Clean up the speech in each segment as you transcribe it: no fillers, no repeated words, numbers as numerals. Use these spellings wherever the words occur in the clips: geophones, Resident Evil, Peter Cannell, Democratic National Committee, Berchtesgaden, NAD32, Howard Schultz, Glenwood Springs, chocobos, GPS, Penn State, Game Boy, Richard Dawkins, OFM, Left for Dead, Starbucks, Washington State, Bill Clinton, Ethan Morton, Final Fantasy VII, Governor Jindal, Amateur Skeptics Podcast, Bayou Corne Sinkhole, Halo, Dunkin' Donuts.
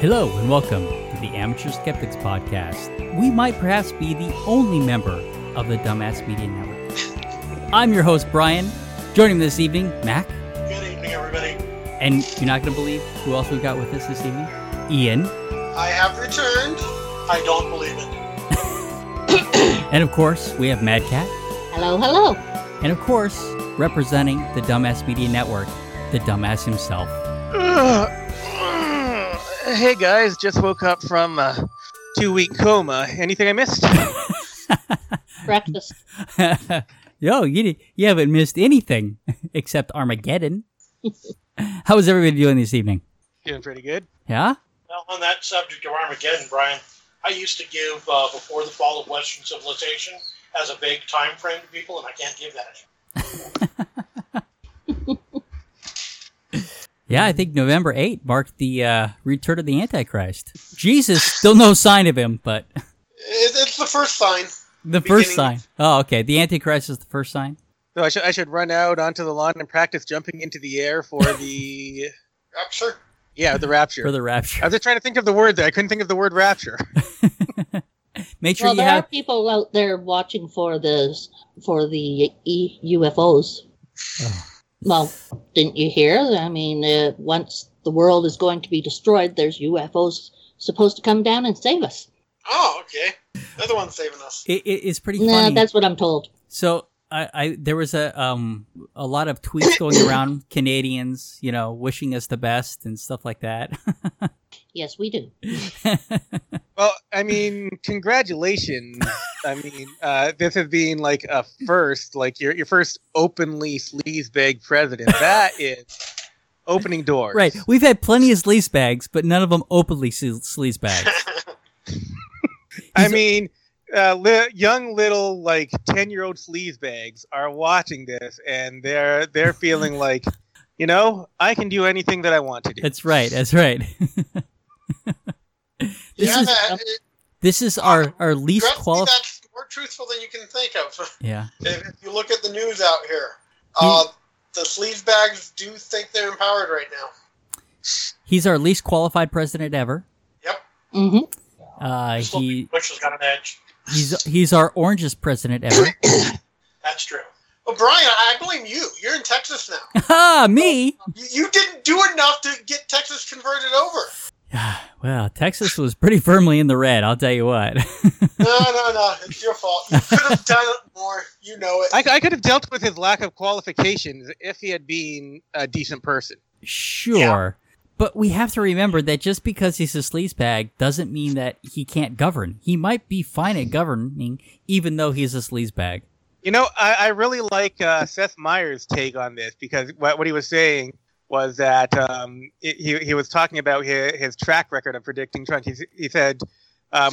Hello and welcome to the Amateur Skeptics Podcast. We might perhaps be the only member of the Dumbass Media Network. I'm your host, Brian. Joining me this evening, Mac. Good evening, everybody. And you're not going to believe who else we've got with us this evening? Ian. I have returned. I don't believe it. And of course, we have Mad Cat. Hello, hello. And of course, representing the Dumbass Media Network, the dumbass himself. Hey guys, just woke up from a 2-week coma. Anything I missed? Breakfast. Yo, you haven't missed anything except Armageddon. How is everybody doing this evening? Doing pretty good. Yeah? Well, on that subject of Armageddon, Brian, I used to give Before the Fall of Western Civilization as a vague time frame to people, and I can't give that anymore. Yeah, I think November 8 marked the return of the Antichrist. Jesus, still no sign of him, but... It's the first sign. The first sign. Oh, okay. The Antichrist is the first sign? So I should run out onto the lawn and practice jumping into the air for the... Rapture? Yeah, the rapture. For the rapture. I was just trying to think of the word there. I couldn't think of the word rapture. Make sure well, you there have... are people out there watching for the UFOs. Oh. Well, didn't you hear? I mean, once the world is going to be destroyed, there's UFOs supposed to come down and save us. Oh, okay. They're the ones saving us. It's pretty funny. That's what I'm told. So there was a lot of tweets going around, Canadians, you know, wishing us the best and stuff like that. Yes, we do. Well, I mean, congratulations. I mean, this has been like a first, like your first openly sleazebag president. That is opening doors. Right. We've had plenty of sleazebags, but none of them openly sleazebags. I mean, young little like 10-year-old sleazebags are watching this, and they're feeling like, you know, I can do anything that I want to do. That's right. That's right. This is our least qualified. That's more truthful than you can think of. Yeah. If you look at the news out here, the sleazebags do think they're empowered right now. He's our least qualified president ever. Yep. Mm-hmm. Bush has got an edge. He's our orangest president ever. That's true. Well, Brian, I blame you. You're in Texas now. Me? You didn't do enough to get Texas converted over. Well, Texas was pretty firmly in the red, I'll tell you what. No, it's your fault. You could have done it more. You know it. I could have dealt with his lack of qualifications if he had been a decent person. Sure. Yeah. But we have to remember that just because he's a sleazebag doesn't mean that he can't govern. He might be fine at governing, even though he's a sleazebag. You know, I really like Seth Meyers' take on this, because what he was saying was that he was talking about his track record of predicting Trump. He said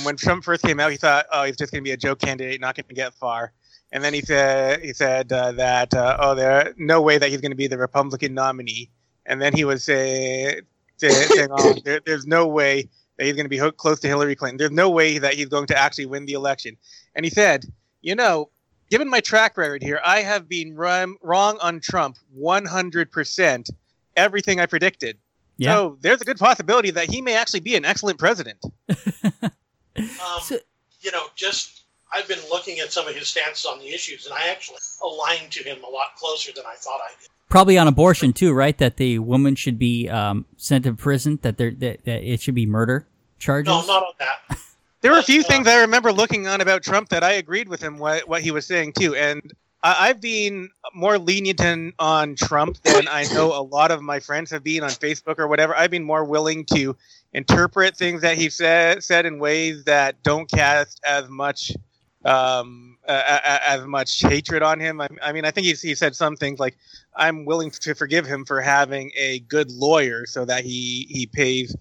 when Trump first came out, he thought, oh, he's just going to be a joke candidate, not going to get far. And then he said that, there's no way that he's going to be the Republican nominee. And then he was saying there's no way that he's going to be close to Hillary Clinton. There's no way that he's going to actually win the election. And he said, you know, given my track record here, I have been wrong on Trump 100%. Everything I predicted. Yeah. So there's a good possibility that he may actually be an excellent president. I've been looking at some of his stances on the issues, and I actually aligned to him a lot closer than I thought I did. Probably on abortion too, right? That the woman should be sent to prison. That it should be murder charges. No, not on that. There were a few things I remember looking on about Trump that I agreed with him what he was saying too, and. I've been more lenient on Trump than I know a lot of my friends have been on Facebook or whatever. I've been more willing to interpret things that he said in ways that don't cast as much hatred on him. I mean, I think he said some things like, I'm willing to forgive him for having a good lawyer so that he pays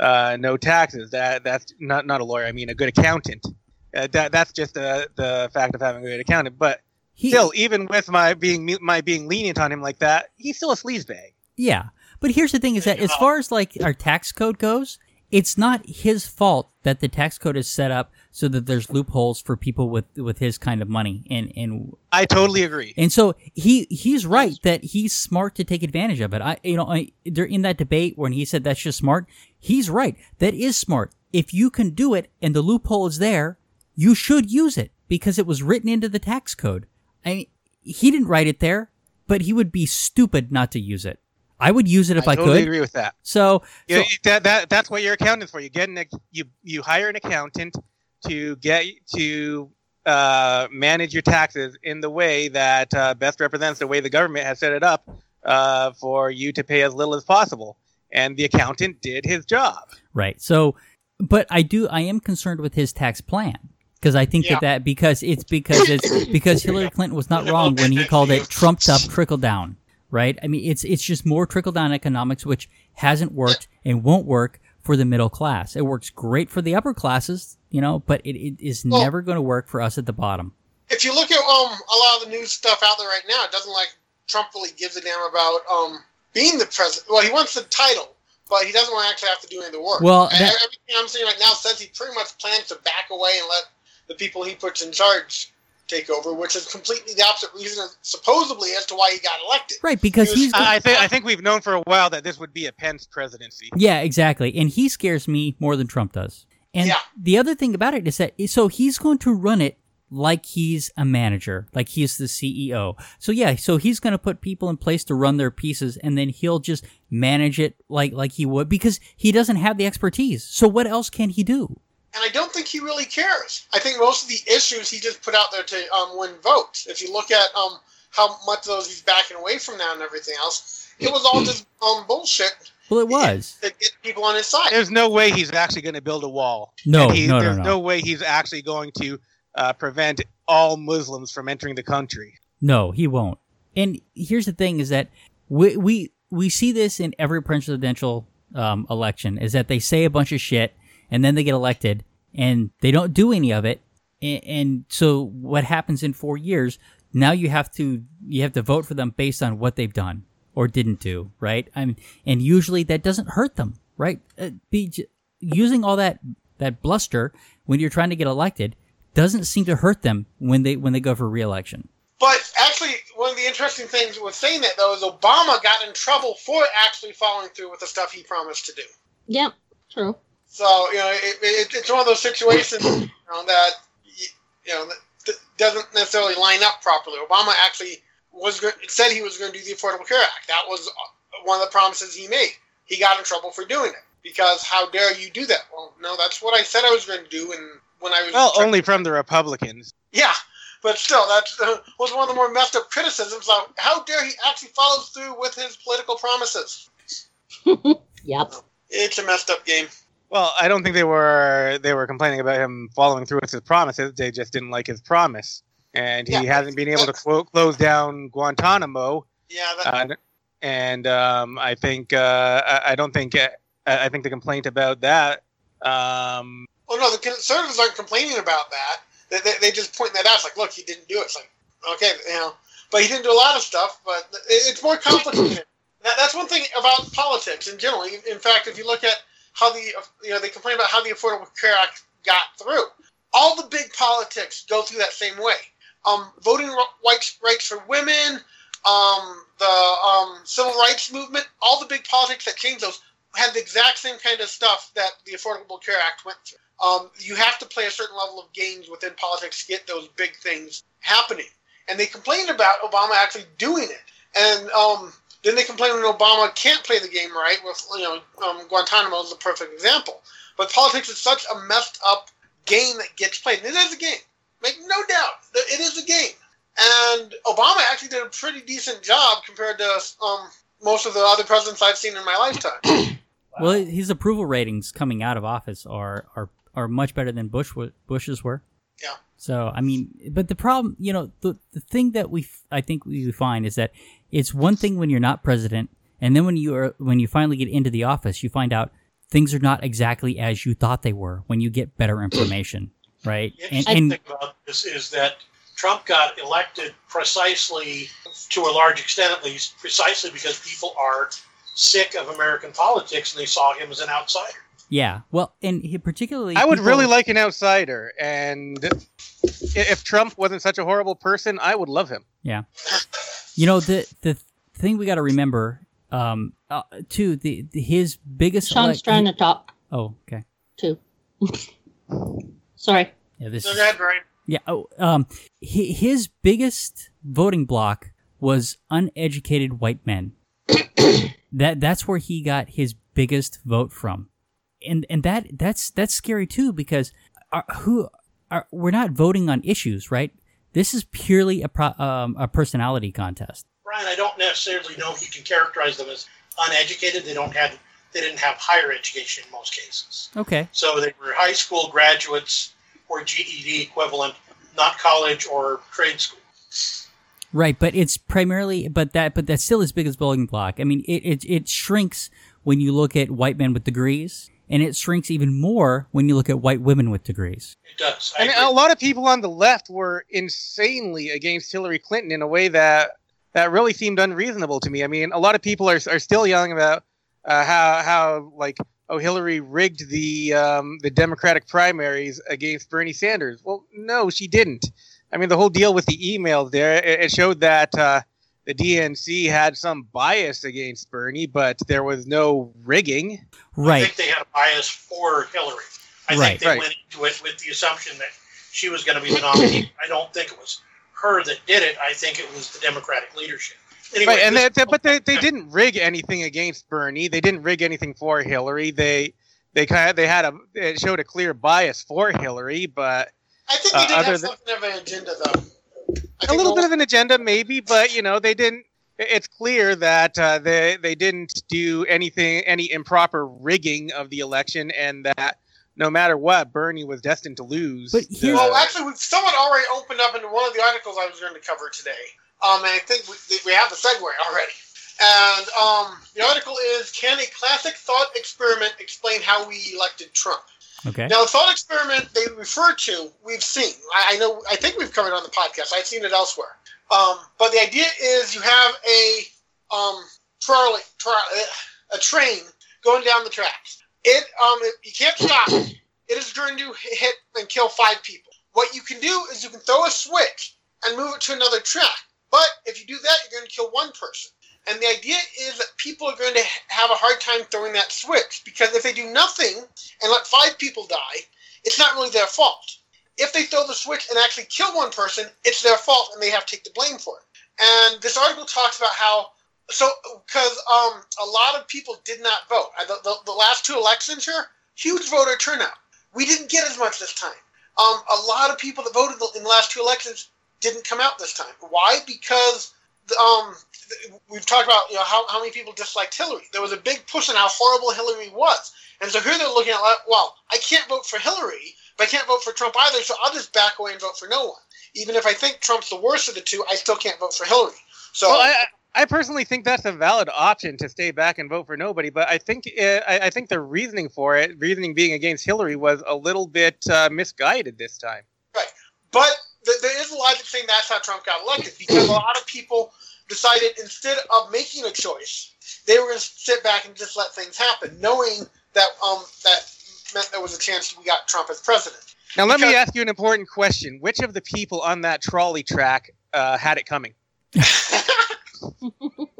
no taxes. That's not a lawyer. I mean, a good accountant. That's just the fact of having a good accountant. But still, even with my being lenient on him like that, he's still a sleazebag. Yeah, but here's the thing: is that as far as like our tax code goes, it's not his fault that the tax code is set up so that there's loopholes for people with his kind of money. And I totally agree. And so he's right that he's smart to take advantage of it. They're in that debate when he said that's just smart. He's right. That is smart. If you can do it and the loophole is there, you should use it because it was written into the tax code. I mean, he didn't write it there, but he would be stupid not to use it. I would use it if I could. I totally agree with that. So that's what your accountant's for. You get you hire an accountant to get to manage your taxes in the way that best represents the way the government has set it up for you to pay as little as possible. And the accountant did his job. Right. So, but I am concerned with his tax plan. Because I think because Hillary Clinton was not wrong when he called it trumped up trickle down, right? I mean, it's just more trickle down economics, which hasn't worked and won't work for the middle class. It works great for the upper classes, but it is never going to work for us at the bottom. If you look at a lot of the new stuff out there right now, it doesn't Trump really gives a damn about being the president. Well, he wants the title. But he doesn't want to actually have to do any of the work. Well, everything I'm seeing right now says he pretty much plans to back away and let the people he puts in charge take over, which is completely the opposite reason, supposedly, as to why he got elected. Right, because I think we've known for a while that this would be a Pence presidency. Yeah, exactly. And he scares me more than Trump does. And the other thing about it is that so he's going to run it like he's a manager, like he's the CEO. So he's going to put people in place to run their pieces, and then he'll just manage it like he would, because he doesn't have the expertise. So what else can he do? And I don't think he really cares. I think most of the issues he just put out there to win votes. If you look at how much of those he's backing away from now and everything else, it was all just bullshit. Well, it was. To get people on his side. There's no way he's actually going to build a wall. No way he's actually going to prevent all Muslims from entering the country. No, he won't. And here's the thing: is that we see this in every presidential election, is that they say a bunch of shit and then they get elected and they don't do any of it. And so what happens in 4 years? Now you have to vote for them based on what they've done or didn't do, right? And usually that doesn't hurt them, right? Using all that bluster when you're trying to get elected doesn't seem to hurt them when they go for re-election. But actually, one of the interesting things with saying that, though, is Obama got in trouble for actually following through with the stuff he promised to do. Yep, true. So, it's one of those situations that, that doesn't necessarily line up properly. Obama actually said he was going to do the Affordable Care Act. That was one of the promises he made. He got in trouble for doing it because how dare you do that? Well, no, that's what I said I was going to do, and only from the Republicans. Yeah, but still, that was one of the more messed up criticisms of how dare he actually follows through with his political promises. Yep, it's a messed up game. Well, I don't think they were complaining about him following through with his promises. They just didn't like his promise, and he hasn't been able to close down Guantanamo. Yeah, I think the complaint about that. Well, no, the conservatives aren't complaining about that. They just point that out. It's like, look, he didn't do it. It's like, okay, but he didn't do a lot of stuff, but it's more complicated. That's one thing about politics in general. In fact, if you look at how they complain about how the Affordable Care Act got through, all the big politics go through that same way. Voting rights for women, the civil rights movement, all the big politics that changed those had the exact same kind of stuff that the Affordable Care Act went through. You have to play a certain level of games within politics to get those big things happening. And they complained about Obama actually doing it. And then they complained when Obama can't play the game right, with Guantanamo is the perfect example. But politics is such a messed up game that gets played. And it is a game. Make no doubt. It is a game. And Obama actually did a pretty decent job compared to most of the other presidents I've seen in my lifetime. Wow. Well, his approval ratings coming out of office are much better than Bush's were. Yeah. So, I mean, but the problem, the thing that I think we find is that it's one thing when you're not president, and then when you finally get into the office, you find out things are not exactly as you thought they were when you get better information, right? The interesting thing about this is that Trump got elected precisely, to a large extent at least, precisely because people are sick of American politics, and they saw him as an outsider. Yeah, well, and particularly... I would really like an outsider, and if Trump wasn't such a horrible person, I would love him. Yeah. You know, the thing we got to remember, too, his biggest... Sean's trying to talk. Oh, okay. Too. Sorry. Yeah, this is... Go ahead, Brian. Yeah, his biggest voting bloc was uneducated white men. That's where he got his biggest vote from. And that's scary too, because we're not voting on issues, right? This is purely a personality contest. Brian, I don't necessarily know if you can characterize them as uneducated. They didn't have higher education in most cases. Okay. So they were high school graduates or GED equivalent, not college or trade school. Right, but it's primarily, but that's still his biggest voting block. I mean, it shrinks when you look at white men with degrees. And it shrinks even more when you look at white women with degrees. It does. I mean, a lot of people on the left were insanely against Hillary Clinton in a way that really seemed unreasonable to me. I mean, a lot of people are still yelling about how like, oh, Hillary rigged the Democratic primaries against Bernie Sanders. Well, no, she didn't. I mean, the whole deal with the emails there, it showed that the DNC had some bias against Bernie, but there was no rigging. Right. I think they had a bias for Hillary. I think they went into it with the assumption that she was going to be the nominee. I don't think it was her that did it. I think it was the Democratic leadership. Anyway, right, and they didn't rig anything against Bernie. They didn't rig anything for Hillary. It showed a clear bias for Hillary, but I think they did have something of an agenda, though. A little bit of an agenda, maybe, but you know they didn't. It's clear that they didn't do anything, any improper rigging of the election, and that no matter what, Bernie was destined to lose. But well, actually, someone already opened up into one of the articles I was going to cover today, and I think we have the segue already. And the article is: Can a classic thought experiment explain how we elected Trump? Okay. Now, the thought experiment they refer to, we've seen. I know. I think we've covered it on the podcast. I've seen it elsewhere. But the idea is you have a train going down the tracks. You can't stop it. It is going to hit and kill 5 people. What you can do is you can throw a switch and move it to another track. But if you do that, you're going to kill one person. And the idea is that people are going to have a hard time throwing that switch, because if they do nothing and let 5 people die, it's not really their fault. If they throw the switch and actually kill one person, it's their fault and they have to take the blame for it. And this article talks about how, because a lot of people did not vote. The last 2 elections here, huge voter turnout. We didn't get as much this time. A lot of people that voted in the last 2 elections didn't come out this time. Why? Because... we've talked about how many people disliked Hillary. There was a big push on how horrible Hillary was. And so here they're looking at, well, I can't vote for Hillary, but I can't vote for Trump either, so I'll just back away and vote for no one. Even if I think Trump's the worst of the 2, I still can't vote for Hillary. So well, I personally think that's a valid option, to stay back and vote for nobody, but I think the reasoning for it, reasoning being against Hillary, was a little bit misguided this time. Right. But there is a logic saying that's how Trump got elected, because a lot of people decided instead of making a choice, they were going to sit back and just let things happen, knowing that that meant there was a chance we got Trump as president. Now, let me ask you an important question. Which of the people on that trolley track had it coming? Right now,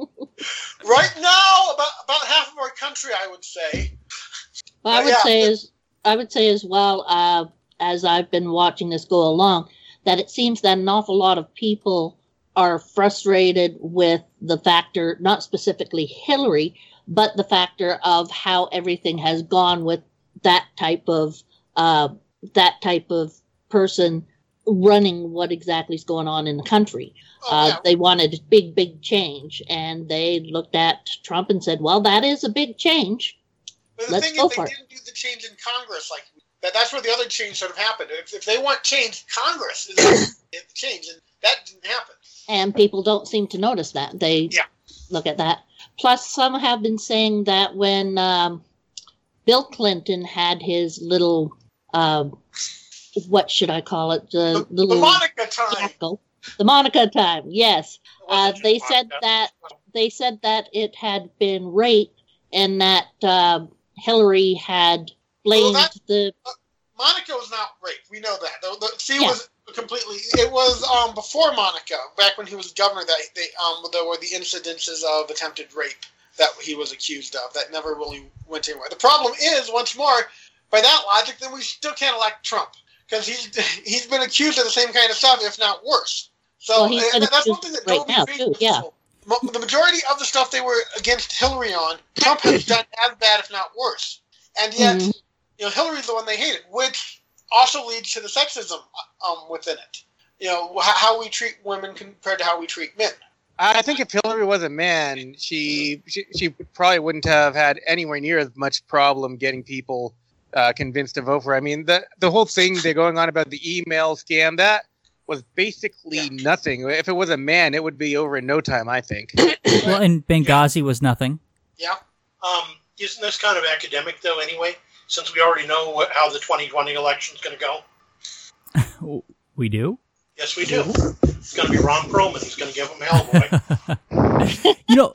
about half of our country, I would say. Well, I would say as well, as I've been watching this go along, that it seems that an awful lot of people are frustrated with the factor, not specifically Hillary, but the factor of how everything has gone with that type of person running what exactly is going on in the country. They wanted big, big change, and they looked at Trump and said, well, that is a big change. But the thing is, they didn't do the change in Congress like that's where the other change sort of happened. If they want change, Congress is the change, and that didn't happen. And people don't seem to notice that. They look at that. Plus, some have been saying that when Bill Clinton had his little, what should I call it? The Monica time. Tackle. The Monica time, yes. They said that it had been rape, and that Hillary had blamed the... Monica was not raped. We know that. She was completely... It was before Monica, back when he was governor, that they, there were the incidences of attempted rape that he was accused of that never really went anywhere. The problem is, once more, by that logic, then we still can't elect Trump because he's been accused of the same kind of stuff, if not worse. So that's something that Toby the majority of the stuff they were against Hillary on, Trump has done as bad, if not worse. And yet, you know, Hillary's the one they hated, which also leads to the sexism within it. You know, how we treat women compared to how we treat men. I think if Hillary was a man, she probably wouldn't have had anywhere near as much problem getting people convinced to vote for her. I mean, the whole thing they're going on about the email scam, that was basically nothing. If it was a man, it would be over in no time, I think. Well, and Benghazi was nothing. Yeah. Isn't this kind of academic, though, anyway, since we already know how the 2020 election's going to go? We do? Yes, we do. It's going to be Ron Perlman who's going to give him hell, boy. You know,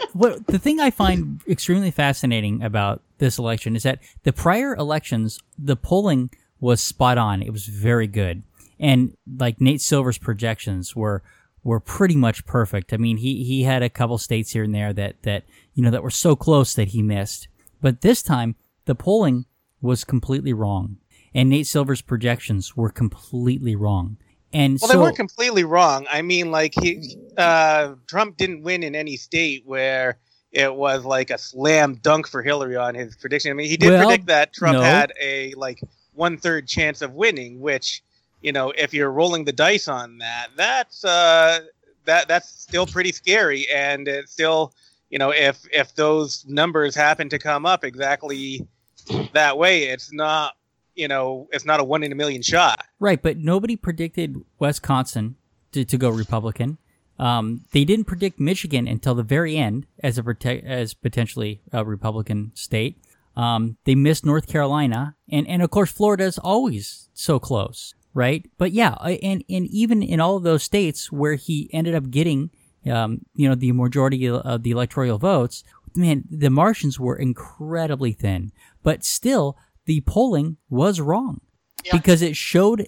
the thing I find extremely fascinating about this election is that the prior elections, the polling was spot on. It was very good. And like Nate Silver's projections were pretty much perfect. I mean, he had a couple states here and there that were so close that he missed. But this time, the polling was completely wrong. And Nate Silver's projections were completely wrong. And they weren't completely wrong. I mean, like Trump didn't win in any state where it was like a slam dunk for Hillary on his prediction. I mean, he did predict that Trump had a like 1/3 chance of winning, which, you know, if you're rolling the dice on that, that's still pretty scary. And it's still, you know, if those numbers happen to come up exactly that way, it's not. You know, it's not a 1 in a million shot. Right, but nobody predicted Wisconsin to go Republican. They didn't predict Michigan until the very end as potentially a Republican state. They missed North Carolina. And of course, Florida is always so close, right? But yeah, and even in all of those states where he ended up getting, the majority of the electoral votes, man, the margins were incredibly thin. But still... the polling was wrong because it showed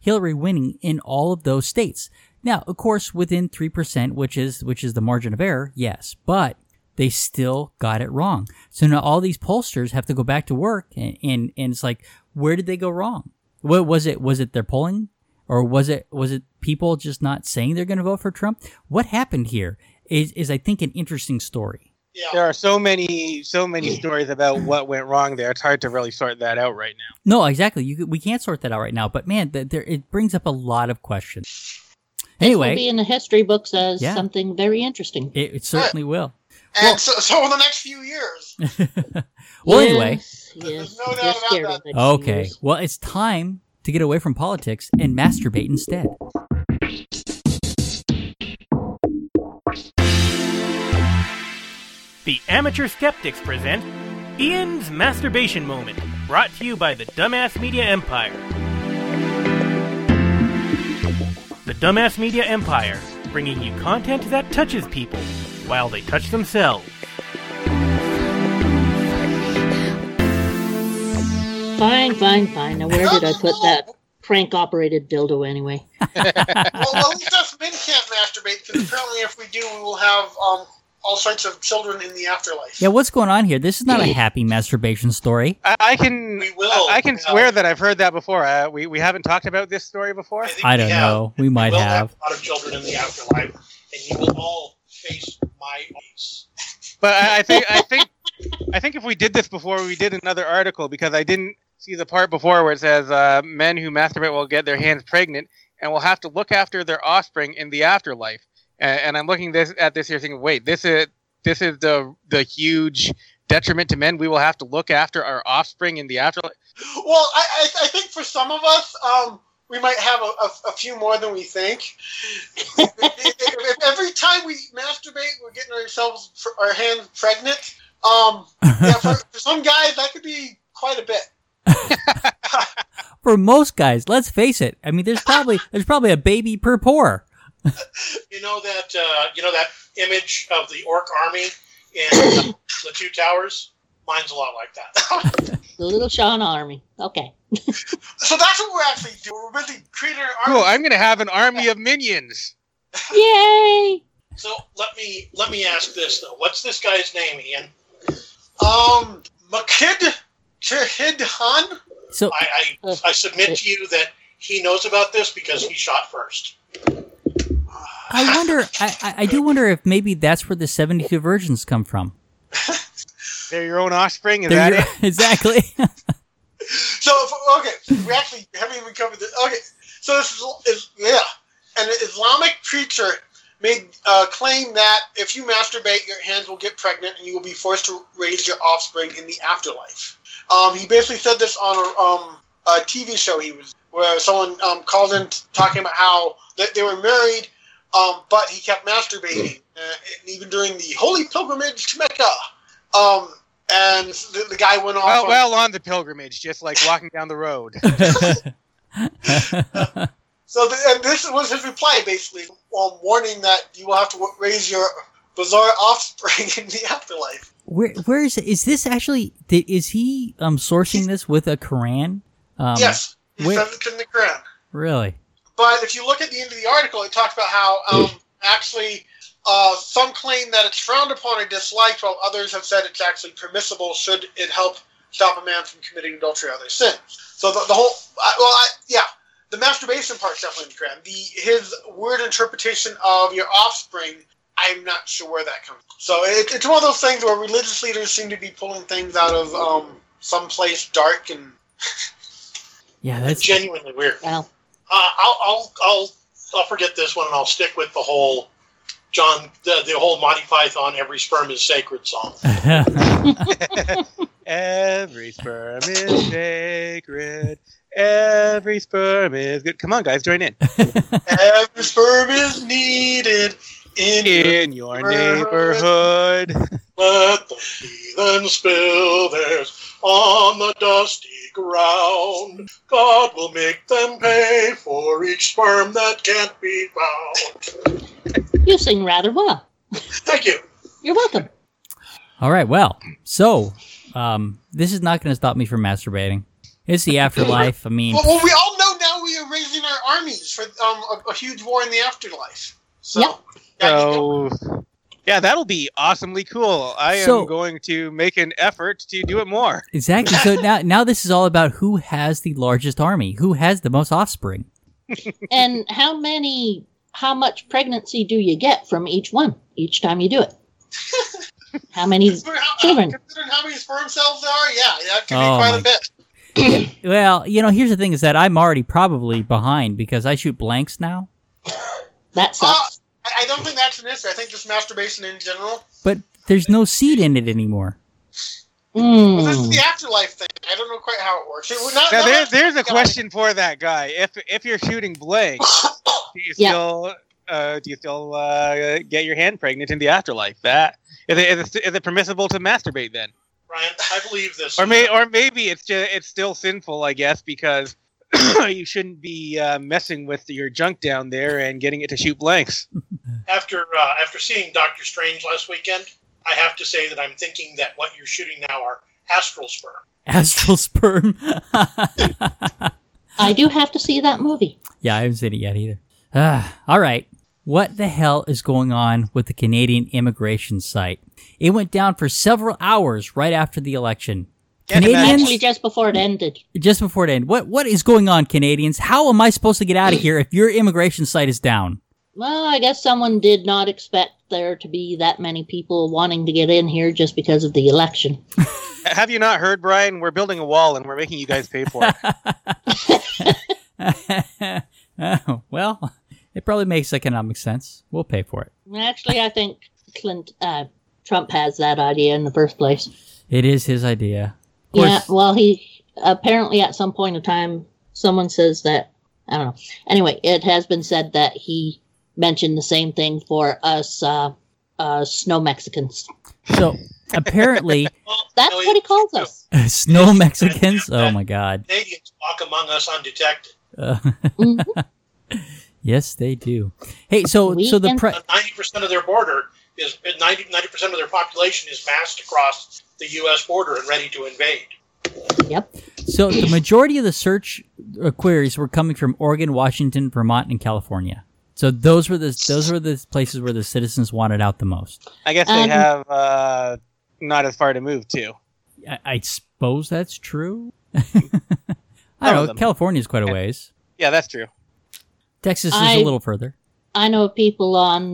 Hillary winning in all of those states. Now, of course, within 3%, which is the margin of error, yes, but they still got it wrong. So now all these pollsters have to go back to work, and it's like, where did they go wrong? What was it? Was it their polling, or was it people just not saying they're going to vote for Trump? What happened here is I think an interesting story. Yeah. There are so many stories about what went wrong there. It's hard to really sort that out right now. No, exactly. We can't sort that out right now. But man, it brings up a lot of questions. Anyway, it will be in the history books as something very interesting. It certainly will. And well, so in the next few years. Well, yes, anyway, there's no doubt about that. Okay. Years. Well, it's time to get away from politics and masturbate instead. The Amateur Skeptics present Ian's Masturbation Moment, brought to you by the Dumbass Media Empire. The Dumbass Media Empire, bringing you content that touches people while they touch themselves. Fine. Now where did I put that prank-operated dildo anyway? Well, at least us men can't masturbate, because apparently if we do, we will have... all sorts of children in the afterlife. Yeah, what's going on here? This is not a happy masturbation story. I can swear that I've heard that before. We haven't talked about this story before. I don't know. We might have a lot of children in the afterlife, and you will all face my face. But I think if we did this before, we did another article because I didn't see the part before where it says men who masturbate will get their hands pregnant and will have to look after their offspring in the afterlife. And I'm looking at this here thinking, wait, this is the huge detriment to men. We will have to look after our offspring in the afterlife. Well, I think for some of us, we might have a few more than we think. If every time we masturbate, we're getting our hands pregnant. For some guys, that could be quite a bit. For most guys, let's face it. I mean, there's probably a baby per pore. You know that image of the orc army in The Two Towers? Mine's a lot like that. The Little Shauna Army. Okay. So that's what we're actually doing. We're really creating an army. Cool. I'm going to have an army of minions. Yay! So let me ask this though. What's this guy's name, Ian? Makid Chahidhan. So I submit to you that he knows about this because he shot first. I wonder. I do wonder if maybe that's where the 72 virgins come from. They're your own offspring, is that it? Exactly. We actually haven't even covered this. Okay, so this is an Islamic preacher made claim that if you masturbate, your hands will get pregnant and you will be forced to raise your offspring in the afterlife. He basically said this on a TV show he was, where someone called in talking about how they were married, but he kept masturbating, and even during the holy pilgrimage to Mecca. And the guy went off. On the pilgrimage, just like walking down the road. And this was his reply, basically, warning that you will have to raise your bizarre offspring in the afterlife. Where is this actually? Is he sourcing this with a Quran? Yes, he sends it in the Quran. Really? But if you look at the end of the article, it talks about how some claim that it's frowned upon or disliked, while others have said it's actually permissible should it help stop a man from committing adultery or other sins. So the masturbation part's definitely in the Quran. His word interpretation of your offspring, I'm not sure where that comes from. So it's one of those things where religious leaders seem to be pulling things out of some place dark and yeah, that's genuinely weird. Wow. I'll forget this one and I'll stick with the whole John, the whole Monty Python, every sperm is sacred song. Every sperm is sacred. Every sperm is good. Come on, guys, join in. Every sperm is needed in your neighborhood. Let the heathen spill theirs on the dusty ground. God will make them pay for each sperm that can't be found. You sing rather well. Thank you. You're welcome. All right, well, so this is not going to stop me from masturbating. It's the afterlife. I mean, well, we all know now we are raising our armies for a huge war in the afterlife. So, yep. That'll be awesomely cool. I am going to make an effort to do it more. Exactly. So now this is all about who has the largest army, who has the most offspring, and how much pregnancy do you get from each one each time you do it? How many children? Considering how many sperm cells there are, yeah, that could be quite a bit. Well, here's the thing is that I'm already probably behind because I shoot blanks now. That sucks. I don't think that's an issue. I think just masturbation in general. But there's no seed in it anymore. Mm. Well, this is the afterlife thing. I don't know quite how it works. There's a question for that guy. If you're shooting blanks, do you still get your hand pregnant in the afterlife? That is it permissible to masturbate then? Ryan, I believe this. Or maybe it's still sinful, I guess, because you shouldn't be messing with your junk down there and getting it to shoot blanks. After seeing Doctor Strange last weekend, I have to say that I'm thinking that what you're shooting now are astral sperm. Astral sperm. I do have to see that movie. Yeah, I haven't seen it yet either. All right. What the hell is going on with the Canadian immigration site? It went down for several hours right after the election. Actually, just before it ended. Just before it ended. What is going on, Canadians? How am I supposed to get out of here if your immigration site is down? Well, I guess someone did not expect there to be that many people wanting to get in here just because of the election. Have you not heard, Brian? We're building a wall and we're making you guys pay for it. Well, it probably makes economic sense. We'll pay for it. Actually, I think Trump has that idea in the first place. It is his idea. Yeah, well, he apparently at some point in time, someone says that, I don't know. Anyway, it has been said that he mentioned the same thing for us snow Mexicans. So apparently, that's what he calls us. Snow Mexicans? Oh, my God. Canadians walk among us undetected. Mm-hmm. Yes, they do. Hey, so the 90% of their border is 90% of their population is massed across the U.S. border and ready to invade. Yep. So the majority of the search queries were coming from Oregon, Washington, Vermont, and California. So those were the places where the citizens wanted out the most. I guess they have not as far to move to. I suppose that's true. I don't know. California's quite a ways. Yeah, that's true. Texas is a little further. I know people on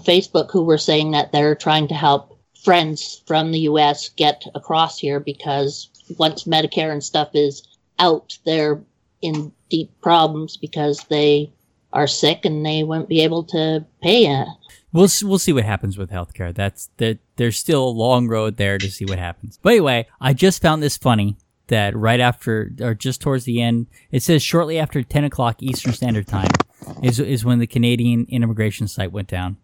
Facebook who were saying that they're trying to help friends from the U.S. get across here because once Medicare and stuff is out, they're in deep problems because they are sick and they won't be able to pay it. We'll see what happens with healthcare. There's still a long road there to see what happens. But anyway, I just found this funny that right after, or just towards the end, it says shortly after 10 o'clock Eastern Standard Time is when the Canadian immigration site went down.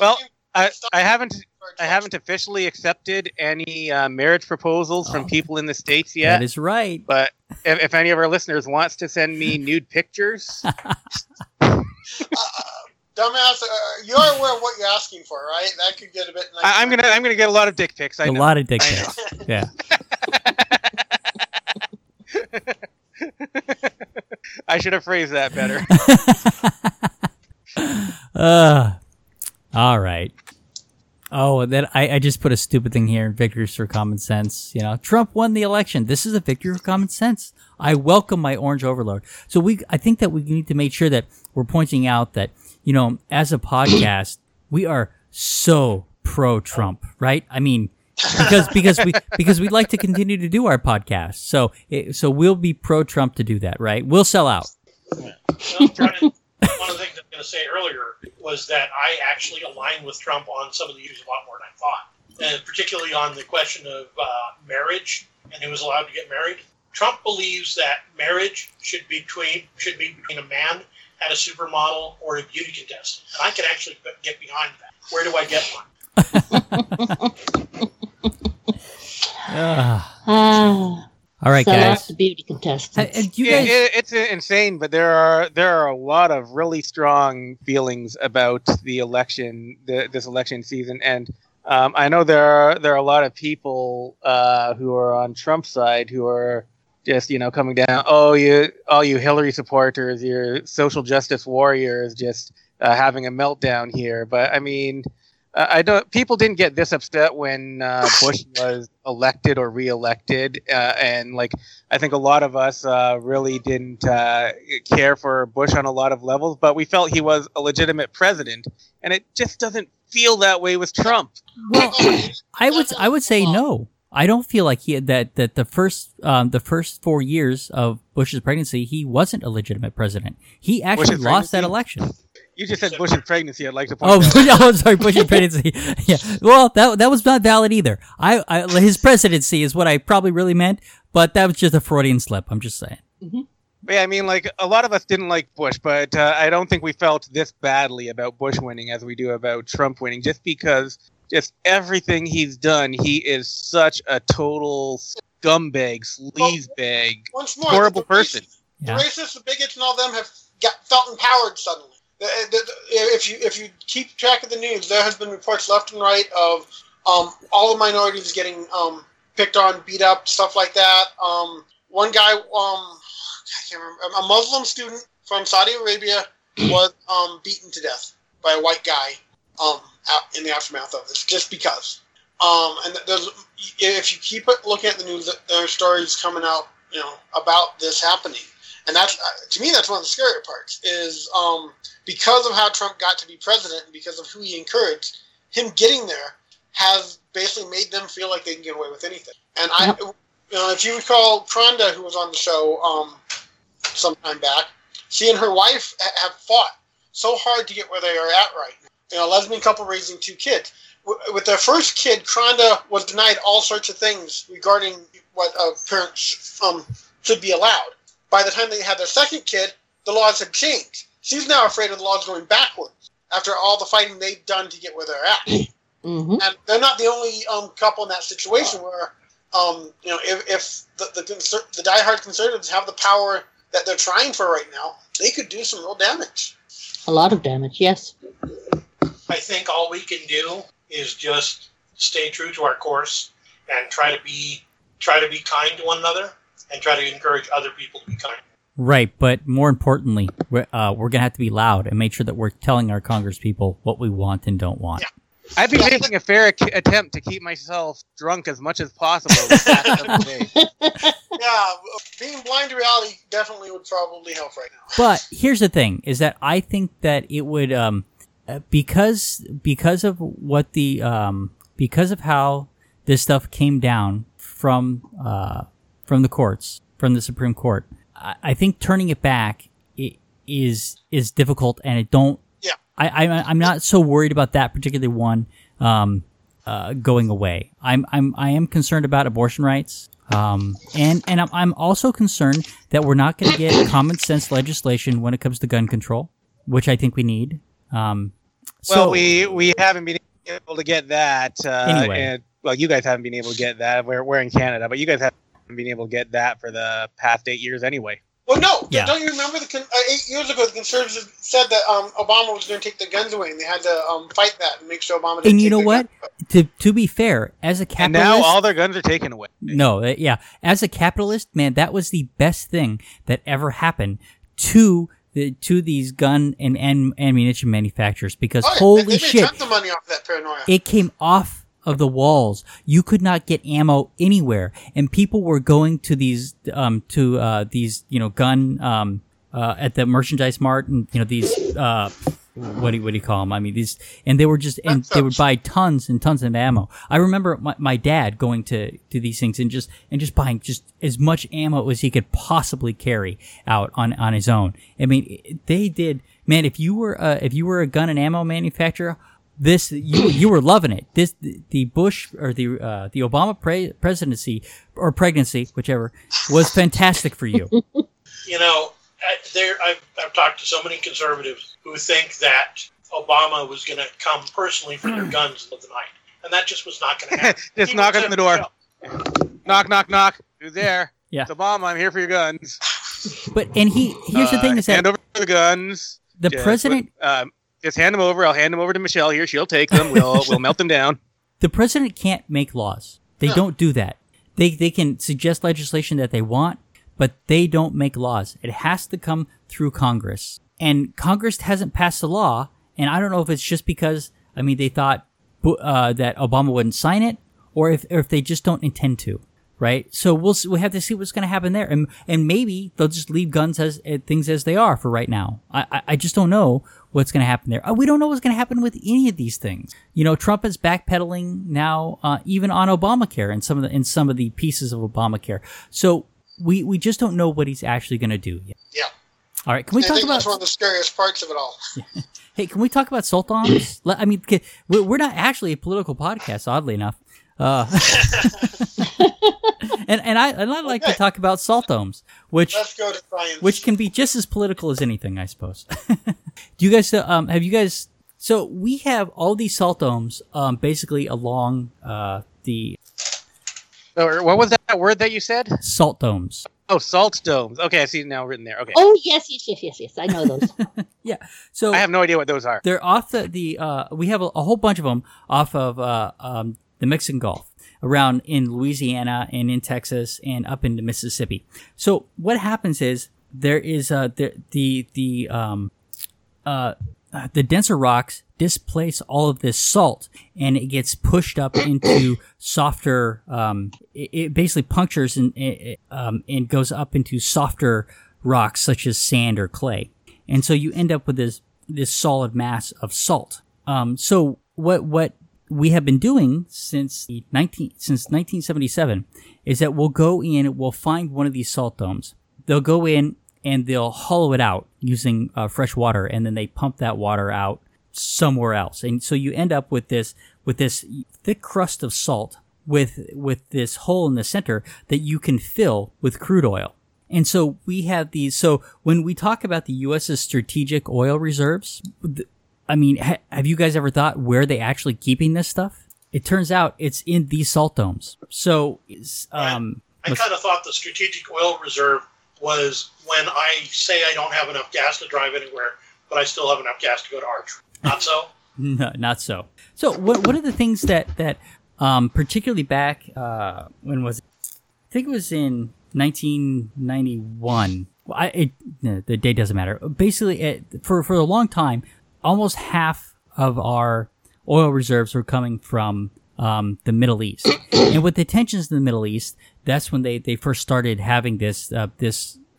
Well, I haven't officially accepted any marriage proposals from people in the States yet. That is right. But if any of our listeners wants to send me nude pictures. Dumbass, you are aware of what you're asking for, right? That could get a bit... nicer. I'm gonna get a lot of dick pics. I know. A lot of dick pics. Yeah. I should have phrased that better. All right. Oh, and then I just put a stupid thing here. Victories for common sense. You know, Trump won the election. This is a victory for common sense. I welcome my orange overload. So I think that we need to make sure that we're pointing out that, you know, as a podcast, we are so pro-Trump, right? I mean, because we'd like to continue to do our podcast. So we'll be pro-Trump to do that, right? We'll sell out. Yeah. One of the things I was going to say earlier was that I actually aligned with Trump on some of the issues a lot more than I thought, and particularly on the question of marriage and who was allowed to get married. Trump believes that marriage should be between a man and a supermodel or a beauty contestant, and I can actually get behind that. Where do I get one? All right, guys. The beauty contestants. It's insane, but there are a lot of really strong feelings about the election, this election season, and I know there are a lot of people who are on Trump's side who are just, you know, coming down. Oh, you, all you Hillary supporters, your social justice warriors, just having a meltdown here. But I mean, people didn't get this upset when Bush was elected or reelected, and like I think a lot of us really didn't care for Bush on a lot of levels, but we felt he was a legitimate president, and it just doesn't feel that way with Trump. Well, I would say no. I don't feel like he had that the first 4 years of Bush's pregnancy, he wasn't a legitimate president. He actually lost that election. You just said Bush's pregnancy. I'd like to point out. Oh, I'm sorry, Bush's pregnancy. Yeah. Well, that was not valid either. His presidency is what I probably really meant, but that was just a Freudian slip. I'm just saying. Mm-hmm. Yeah, I mean, like a lot of us didn't like Bush, but I don't think we felt this badly about Bush winning as we do about Trump winning, just because just everything he's done, he is such a total scumbag, sleazebag, horrible person. The racists, the bigots, and all them have felt empowered suddenly. If you keep track of the news, there has been reports left and right of all the minorities getting picked on, beat up, stuff like that. One guy, I can't remember, a Muslim student from Saudi Arabia was beaten to death by a white guy out in the aftermath of this, just because. And if you keep looking at the news, there are stories coming out, you know, about this happening. And that's, to me, that's one of the scarier parts, is because of how Trump got to be president and because of who he encouraged, him getting there has basically made them feel like they can get away with anything. And I, you know, if you recall Kronda, who was on the show some time back, she and her wife have fought so hard to get where they are at right now. You know, a lesbian couple raising two kids. With their first kid, Kronda was denied all sorts of things regarding what parents should be allowed. By the time they had their second kid, the laws had changed. She's now afraid of the laws going backwards after all the fighting they've done to get where they're at. Mm-hmm. And they're not the only couple in that situation where, you know, if the diehard conservatives have the power that they're trying for right now, they could do some real damage. A lot of damage, yes. I think all we can do is just stay true to our course and try to be kind to one another and try to encourage other people to be kind. Right, but more importantly, we're going to have to be loud and make sure that we're telling our congresspeople what we want and don't want. Yeah. I'd be making a fair attempt to keep myself drunk as much as possible. Yeah, being blind to reality definitely would probably help right now. But here's the thing, is that I think that it would, because of how this stuff came down from the courts, from the Supreme Court, I think turning it back is difficult, and it don't. Yeah. I'm not so worried about that particular one going away. I am concerned about abortion rights, and I'm also concerned that we're not going to get common sense legislation when it comes to gun control, which I think we need. Well, we haven't been able to get that. Anyway. Well, you guys haven't been able to get that. We're in Canada, but you guys haven't been able to get that for the past 8 years anyway. Well, no. Yeah. Don't you remember 8 years ago, the conservatives said that Obama was going to take the guns away, and they had to fight that and make sure Obama didn't. And you know what? To be fair, as a capitalist... And now all their guns are taken away. No, yeah. As a capitalist, man, that was the best thing that ever happened to these gun and ammunition manufacturers, because holy shit, they made the money off that paranoia. It came off of the walls. You could not get ammo anywhere, and people were going to these gun at the merchandise mart, and these what do you call them? I mean these, and they were just they would buy tons and tons of ammo. I remember my dad going to these things and just buying just as much ammo as he could possibly carry out on his own. I mean they did, man. If you were a gun and ammo manufacturer, this you were loving it. This the Bush or the Obama presidency or pregnancy, whichever, was fantastic for you. I've talked to so many conservatives who think that Obama was going to come personally for their guns in the night, and that just was not going to happen. Just knock on the door. Knock, knock, knock. Who's there? Yeah. It's Obama. I'm here for your guns. But here's the thing: is that hand over the guns. The president just hand them over. I'll hand them over to Michelle here. She'll take them. We'll melt them down. The president can't make laws. They don't do that. They can suggest legislation that they want, but they don't make laws. It has to come through Congress. And Congress hasn't passed a law, and I don't know if it's just because, I mean, they thought that Obama wouldn't sign it, or if they just don't intend to, right? So we'll have to see what's going to happen there. And maybe they'll just leave guns as things as they are for right now. I just don't know what's going to happen there. We don't know what's going to happen with any of these things. Trump is backpedaling now, even on Obamacare and some of the pieces of Obamacare. So we just don't know what he's actually going to do yet. Yeah. All right. Can we talk about? That's one of the scariest parts of it all. Hey, can we talk about salt bombs? I mean, we're not actually a political podcast, oddly enough. And I like to talk about salt domes, which can be just as political as anything, I suppose. Do you guys have you guys? So we have all these salt domes basically along the. What was that word that you said? Salt domes. Oh, salt domes. Okay, I see it now written there. Okay. Oh, yes. I know those. Yeah. So I have no idea what those are. They're off we have a whole bunch of them off of the Mexican Gulf, around in Louisiana and in Texas and up into Mississippi. So what happens is there is the denser rocks displace all of this salt, and it gets pushed up into softer. It basically punctures and goes up into softer rocks such as sand or clay, and so you end up with this solid mass of salt. So what we have been doing since 1977 is that we'll go in, we'll find one of these salt domes. They'll go in and they'll hollow it out using fresh water, and then they pump that water out somewhere else, and so you end up with this thick crust of salt with this hole in the center that you can fill with crude oil. And so we have these. So when we talk about the U.S.'s strategic oil reserves, I mean, have you guys ever thought where they actually keeping this stuff? It turns out it's in these salt domes. So I kind of thought the strategic oil reserve was when I say I don't have enough gas to drive anywhere, but I still have enough gas to go to Archer. Not so? No, not so. So what are the things that particularly back when was it? I think it was in 1991. Well, the date doesn't matter. Basically, for a long time, almost half of our oil reserves were coming from the Middle East. And with the tensions in the Middle East, that's when they first started having these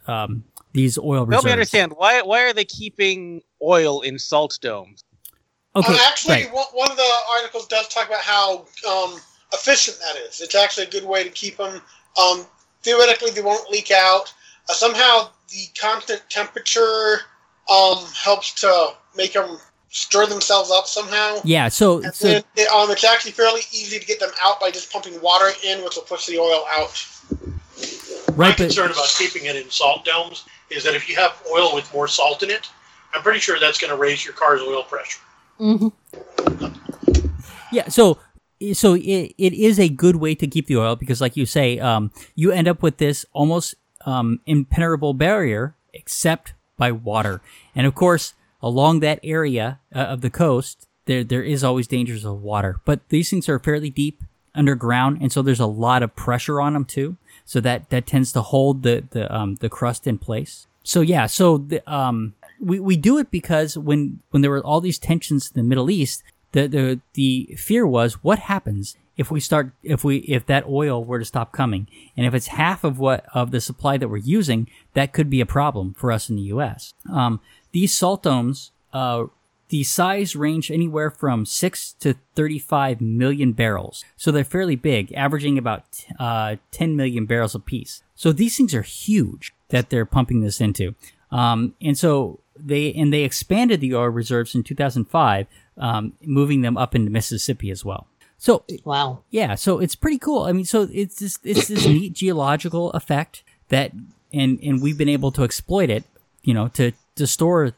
oil reserves. Help me understand. Why are they keeping oil in salt domes? Okay, actually, right. One of the articles does talk about how efficient that is. It's actually a good way to keep them. Theoretically, they won't leak out. Somehow, the constant temperature helps to make them stir themselves up somehow. Yeah, so it's actually fairly easy to get them out by just pumping water in, which will push the oil out. Right, my concern about keeping it in salt domes is that if you have oil with more salt in it, I'm pretty sure that's going to raise your car's oil pressure. Mm-hmm. Yeah, so it is a good way to keep the oil because, like you say, you end up with this almost impenetrable barrier except by water. And, of course, along that area of the coast, there is always dangers of water. But these things are fairly deep underground, and so there's a lot of pressure on them, too. So that tends to hold the crust in place. So yeah, so we do it because when there were all these tensions in the Middle East, the fear was what happens if that oil were to stop coming, and if it's half of the supply that we're using, that could be a problem for us in the U.S. These salt domes, the size range anywhere from 6 to 35 million barrels. So they're fairly big, averaging about 10 million barrels apiece. So these things are huge that they're pumping this into. And so they expanded the oil reserves in 2005, moving them up into Mississippi as well. So wow. Yeah, so it's pretty cool. I mean, so it's this neat geological effect that and we've been able to exploit it, you know, to store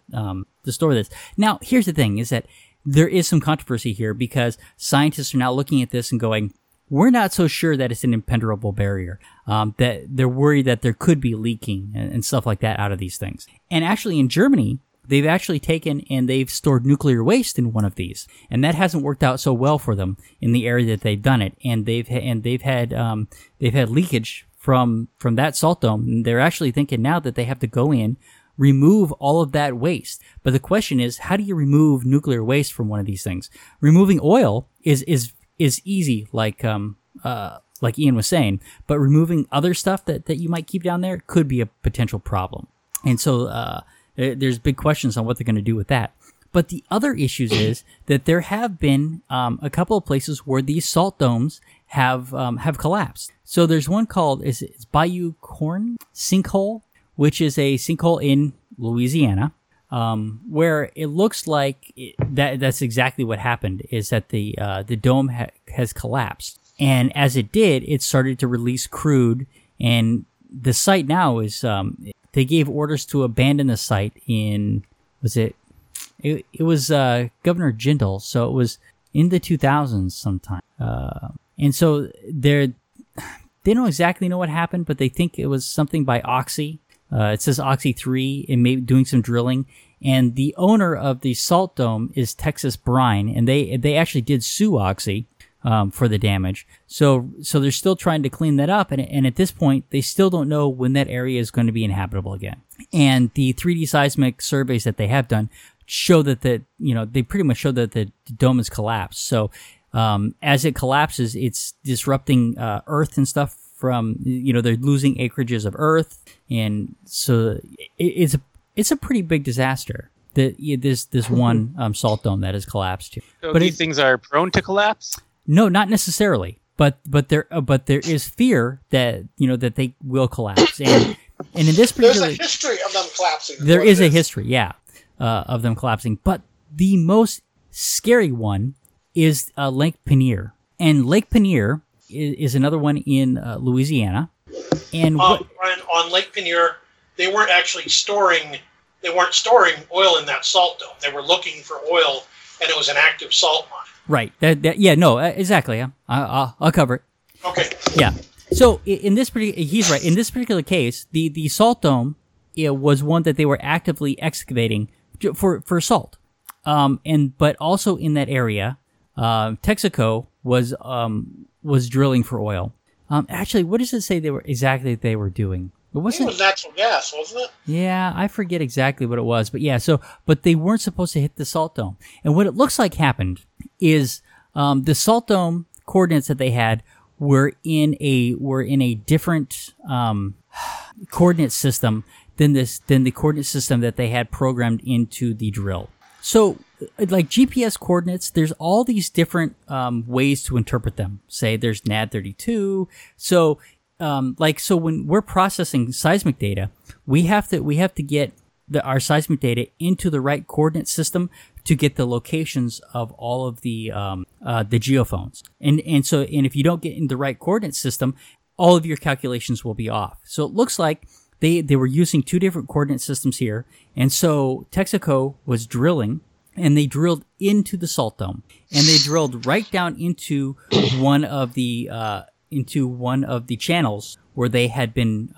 this. Now, here's the thing is that there is some controversy here because scientists are now looking at this and going, we're not so sure that it's an impenetrable barrier, that they're worried that there could be leaking and stuff like that out of these things. And actually in Germany, they've actually taken and they've stored nuclear waste in one of these. And that hasn't worked out so well for them in the area that they've done it. And they've had leakage from that salt dome. And they're actually thinking now that they have to go in, remove all of that waste. But the question is, how do you remove nuclear waste from one of these things? Removing oil is easy, like Ian was saying, but removing other stuff that you might keep down there could be a potential problem. And so there's big questions on what they're going to do with that. But the other issues is that there have been a couple of places where these salt domes have collapsed. So there's one called it's Bayou Corne Sinkhole, which is a sinkhole in Louisiana, where it looks like that's exactly what happened, is that the dome has collapsed. And as it did, it started to release crude, and the site now is, they gave orders to abandon the site it was Governor Jindal, so it was in the 2000s sometime. And so they don't exactly know what happened, but they think it was something by Oxy. It says Oxy 3 and maybe doing some drilling. And the owner of the salt dome is Texas Brine, and they actually did sue Oxy for the damage. So they're still trying to clean that up, and at this point they still don't know when that area is going to be inhabitable again. And the 3D seismic surveys that they have done show that they pretty much show that the dome has collapsed. So as it collapses, it's disrupting Earth and stuff. From, you know, they're losing acreages of Earth, and so it's a pretty big disaster. This one salt dome that has collapsed too. So but these things are prone to collapse? No, not necessarily. But there is fear that that they will collapse. And in this particular, there's a history of them collapsing. There is a history, yeah, of them collapsing. But the most scary one is Lake Peigneur, and Lake Peigneur is another one in Louisiana. And on Lake Peigneur, they weren't storing oil in that salt dome. They were looking for oil, and it was an active salt mine. Right. Exactly. I'll cover it. Okay. Yeah. So in this particular, he's right. In this particular case, the salt dome was one that they were actively excavating for salt. But also in that area, Texaco was drilling for oil. Actually, what does it say they were exactly that they were doing? It was natural gas, wasn't it? Yeah, I forget exactly what it was, but yeah. So, but they weren't supposed to hit the salt dome, and what it looks like happened is the salt dome coordinates that they had were in a different coordinate system than the coordinate system that they had programmed into the drill. So, like GPS coordinates, there's all these different ways to interpret them. Say there's NAD32, so. So when we're processing seismic data, we have to get our seismic data into the right coordinate system to get the locations of all of the geophones. And if you don't get in the right coordinate system, all of your calculations will be off. So it looks like they were using two different coordinate systems here. And so Texaco was drilling, and they drilled into the salt dome, and they drilled right down into one of the channels where they had been,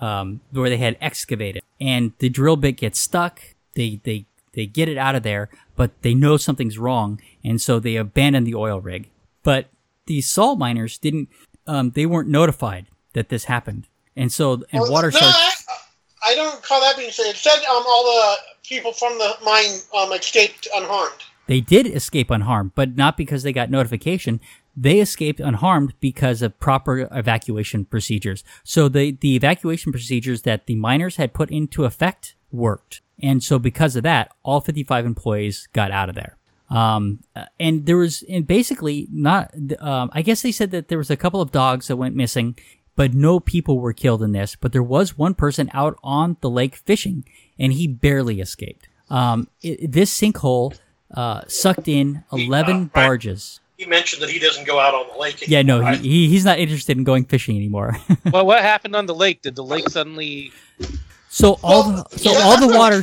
where they had excavated, and the drill bit gets stuck. They get it out of there, but they know something's wrong, and so they abandon the oil rig. But these salt miners they weren't notified that this happened, water starts. I don't recall that being said. It said all the people from the mine escaped unharmed. They did escape unharmed, but not because they got notification. They escaped unharmed because of proper evacuation procedures. So the evacuation procedures that the miners had put into effect worked. And so because of that, all 55 employees got out of there. I guess they said that there was a couple of dogs that went missing, but no people were killed in this. But there was one person out on the lake fishing, and he barely escaped. This sinkhole sucked in 11 barges. You mentioned that he doesn't go out on the lake anymore. Yeah, no, right? He's not interested in going fishing anymore. Well, what happened on the lake? Did the lake suddenly? All the water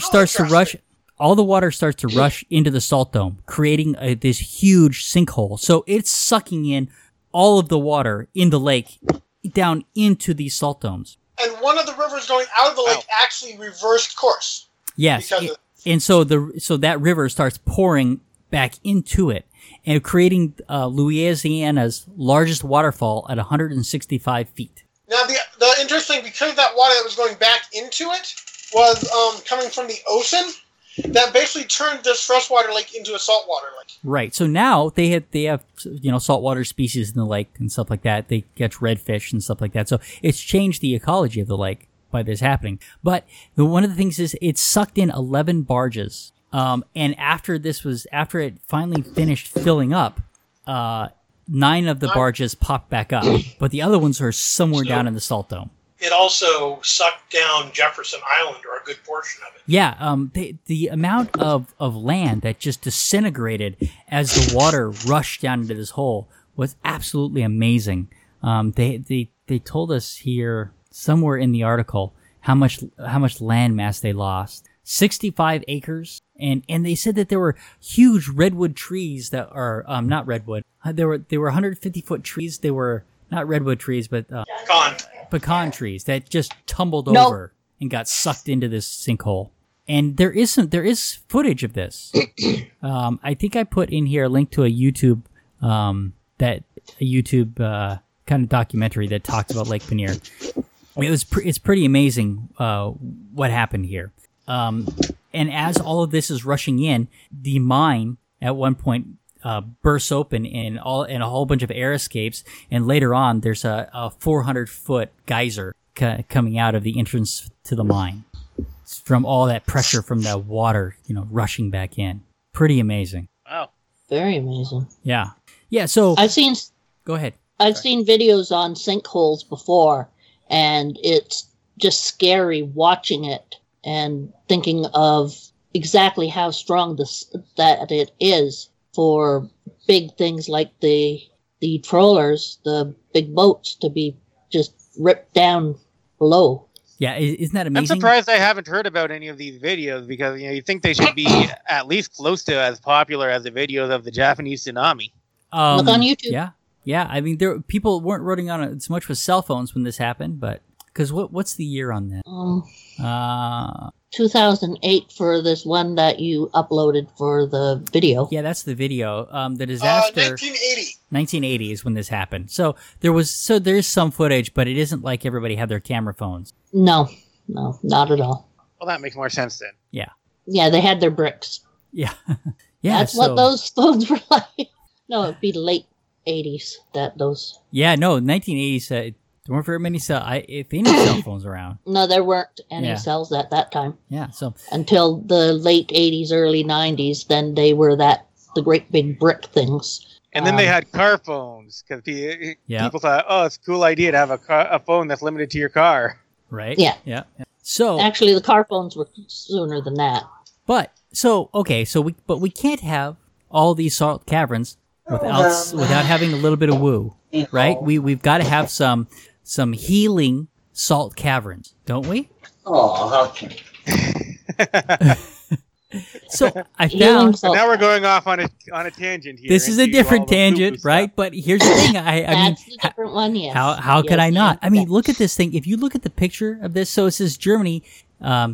starts to rush into the salt dome, creating this huge sinkhole. So it's sucking in all of the water in the lake down into these salt domes. And one of the rivers going out of the lake actually reversed course. Yes, so that river starts pouring back into it, and creating Louisiana's largest waterfall at 165 feet. Now, the interesting, because that water that was going back into it was coming from the ocean, that basically turned this freshwater lake into a saltwater lake. Right. So now they have saltwater species in the lake and stuff like that. They catch redfish and stuff like that. So it's changed the ecology of the lake by this happening. But one of the things is it sucked in 11 barges. And after it finally finished filling up, 9 of the barges popped back up, but the other ones are somewhere down in the salt dome. It also sucked down Jefferson Island, or a good portion of it. Yeah. The amount of land that just disintegrated as the water rushed down into this hole was absolutely amazing. They told us here somewhere in the article how much land mass they lost. 65 acres. And they said that there were huge redwood trees that are, not redwood. There were 150-foot trees. They were not redwood trees, but, pecan trees that just tumbled over and got sucked into this sinkhole. And there is footage of this. I think I put in here a link to a YouTube, kind of documentary that talks about Lake Peigneur. It's pretty amazing, what happened here. And as all of this is rushing in, the mine at one point bursts open and a whole bunch of air escapes. And later on, there's a 400-foot geyser coming out of the entrance to the mine. It's from all that pressure from that water, rushing back in. Pretty amazing. Wow. Very amazing. Yeah. Yeah. So go ahead. I've seen videos on sinkholes before, and it's just scary watching it. And thinking of exactly how strong that it is for big things like the trawlers, the big boats, to be just ripped down below. Yeah, isn't that amazing? I'm surprised I haven't heard about any of these videos, because you think they should be at least close to as popular as the videos of the Japanese tsunami. Look on YouTube. Yeah. I mean, people weren't running on it as much with cell phones when this happened, but. Because what's the year on that? 2008 for this one that you uploaded for the video. Yeah, that's the video. The disaster. 1980. 1980 is when this happened. So there is some footage, but it isn't like everybody had their camera phones. No, not at all. Well, that makes more sense then. Yeah. Yeah, they had their bricks. Yeah. Yeah. That's what those phones were like. No, it'd be late 80s that those. Yeah, no, 1980s. There weren't very many cell phones around. No, there weren't any cells at that time. Yeah, so until the late 80s, early 90s, then they were the great big brick things. And then they had car phones because people thought, oh, it's a cool idea to have a phone that's limited to your car. Right. Yeah. So actually, the car phones were sooner than that. But we can't have all these salt caverns without having a little bit of woo, right? We've got to have some healing salt caverns, don't we? Oh, okay. So I found... Now we're going off on a tangent here. This is a different tangent, right? But here's the thing. I mean, that's a different one, yes. How could I not? I mean, look at this thing. If you look at the picture of this, so it says Germany,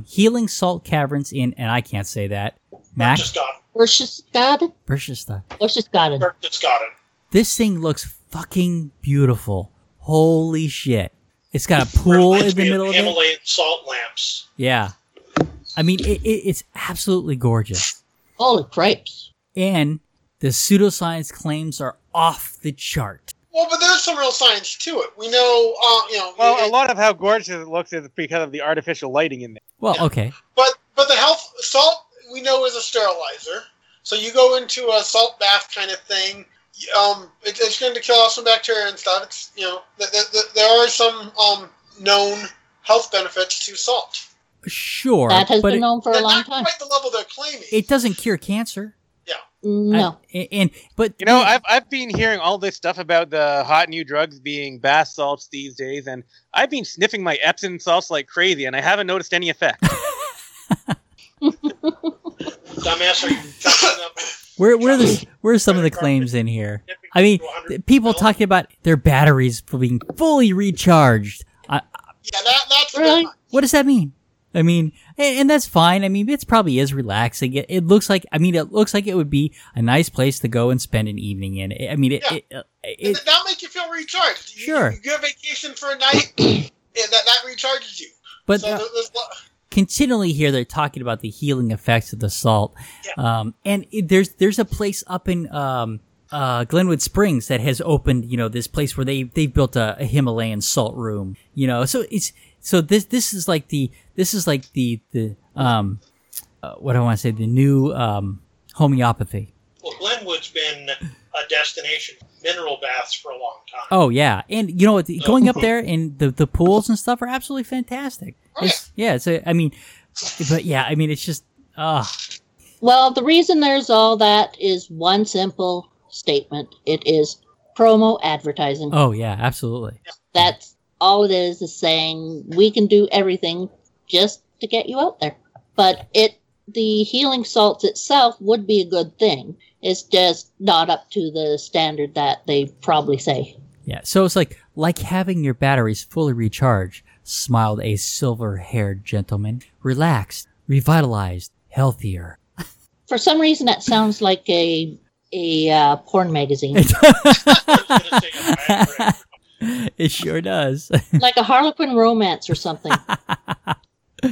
healing salt caverns in... And I can't say that. Berchtesgaden. This thing looks fucking beautiful. Holy shit. It's got a pool in the middle of it. Himalayan salt lamps. Yeah. I mean, it's absolutely gorgeous. Holy cripes. And the pseudoscience claims are off the chart. Well, but there's some real science to it. We know, Well, a lot of how gorgeous it looks is because of the artificial lighting in there. Well, okay. But the health salt, we know, is a sterilizer. So you go into a salt bath kind of thing. It's going to kill off some bacteria and stuff. It's, there are some known health benefits to salt. Sure, that has been known for a long time. Not quite the level they're claiming. It doesn't cure cancer. Yeah, no. I've been hearing all this stuff about the hot new drugs being bath salts these days, and I've been sniffing my Epsom salts like crazy, and I haven't noticed any effect. Dumbass, are you jumping up? Where are some of the claims in here? I mean, people talking about their batteries being fully recharged. That's really. What does that mean? I mean, and that's fine. I mean, it probably is relaxing. It looks like it would be a nice place to go and spend an evening in. I mean, that'll make you feel recharged. Sure. You go vacation for a night, and that recharges you. But so continually here, they're talking about the healing effects of the salt. Yeah. There's a place up in Glenwood Springs that has opened, this place where they've built a Himalayan salt room. So it's... So this is like the new homeopathy. Well, Glenwood's been a destination for mineral baths for a long time. Oh yeah, and going up there and the pools and stuff are absolutely fantastic. Right. It's just Well, the reason there's all that is one simple statement. It is promo advertising. Oh yeah, absolutely. That's. All it is saying we can do everything just to get you out there. But the healing salts itself would be a good thing. It's just not up to the standard that they probably say. Yeah, so it's like having your batteries fully recharged, smiled a silver-haired gentleman. Relaxed, revitalized, healthier. For some reason, that sounds like a porn magazine. It sure does. Like a Harlequin romance or something. Ooh,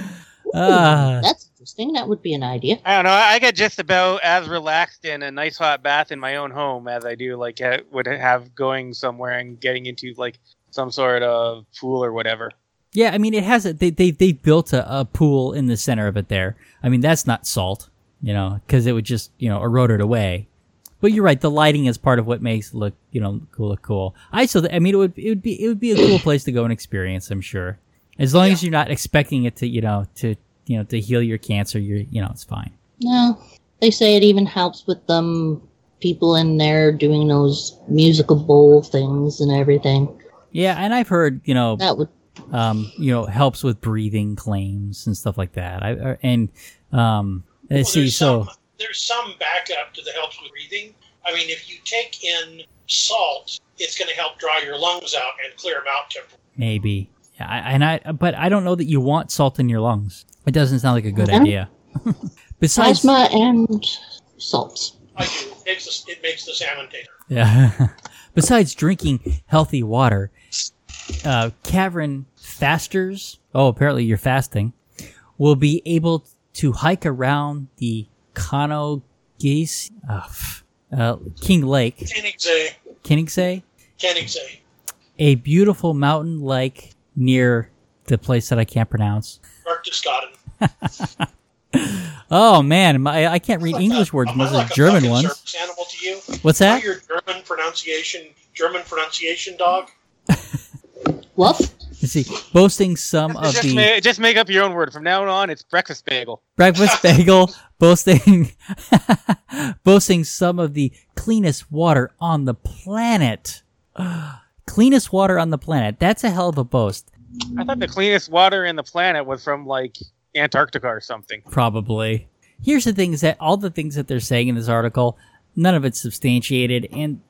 that's interesting. That would be an idea. I don't know. I get just about as relaxed in a nice hot bath in my own home as I do, like, would have going somewhere and getting into, like, some sort of pool or whatever. Yeah, I mean, it has. They built a pool in the center of it there. I mean, that's not salt, because it would just, erode it away. But you're right. The lighting is part of what makes it look, cool. It would be a cool place to go and experience. I'm sure, as long as you're not expecting it to heal your cancer, it's fine. No, they say it even helps with them people in there doing those musical bowl things and everything. Yeah, and I've heard that would helps with breathing claims and stuff like that. There's some backup to the helps with breathing. I mean, if you take in salt, it's going to help dry your lungs out and clear them out temporarily. Maybe, yeah. But I don't know that you want salt in your lungs. It doesn't sound like a good idea. Besides plasma and salts. It makes the salmon taste. Yeah. Besides drinking healthy water, cavern fasters, apparently you're fasting, will be able to hike around the Conogacy, King Lake. Kenningsay. A beautiful mountain lake near the place that I can't pronounce. Berchtesgaden. Oh man, I can't read English words, most of the German ones. Animal to you. What's that? Your German pronunciation, dog. What? Let's see, boasting some of the. Just make up your own word from now on. It's breakfast bagel. Breakfast bagel, boasting some of the cleanest water on the planet. Cleanest water on the planet. That's a hell of a boast. I thought the cleanest water in the planet was from like Antarctica or something. Probably. Here's the thing: all the things that they're saying in this article, none of it's substantiated, and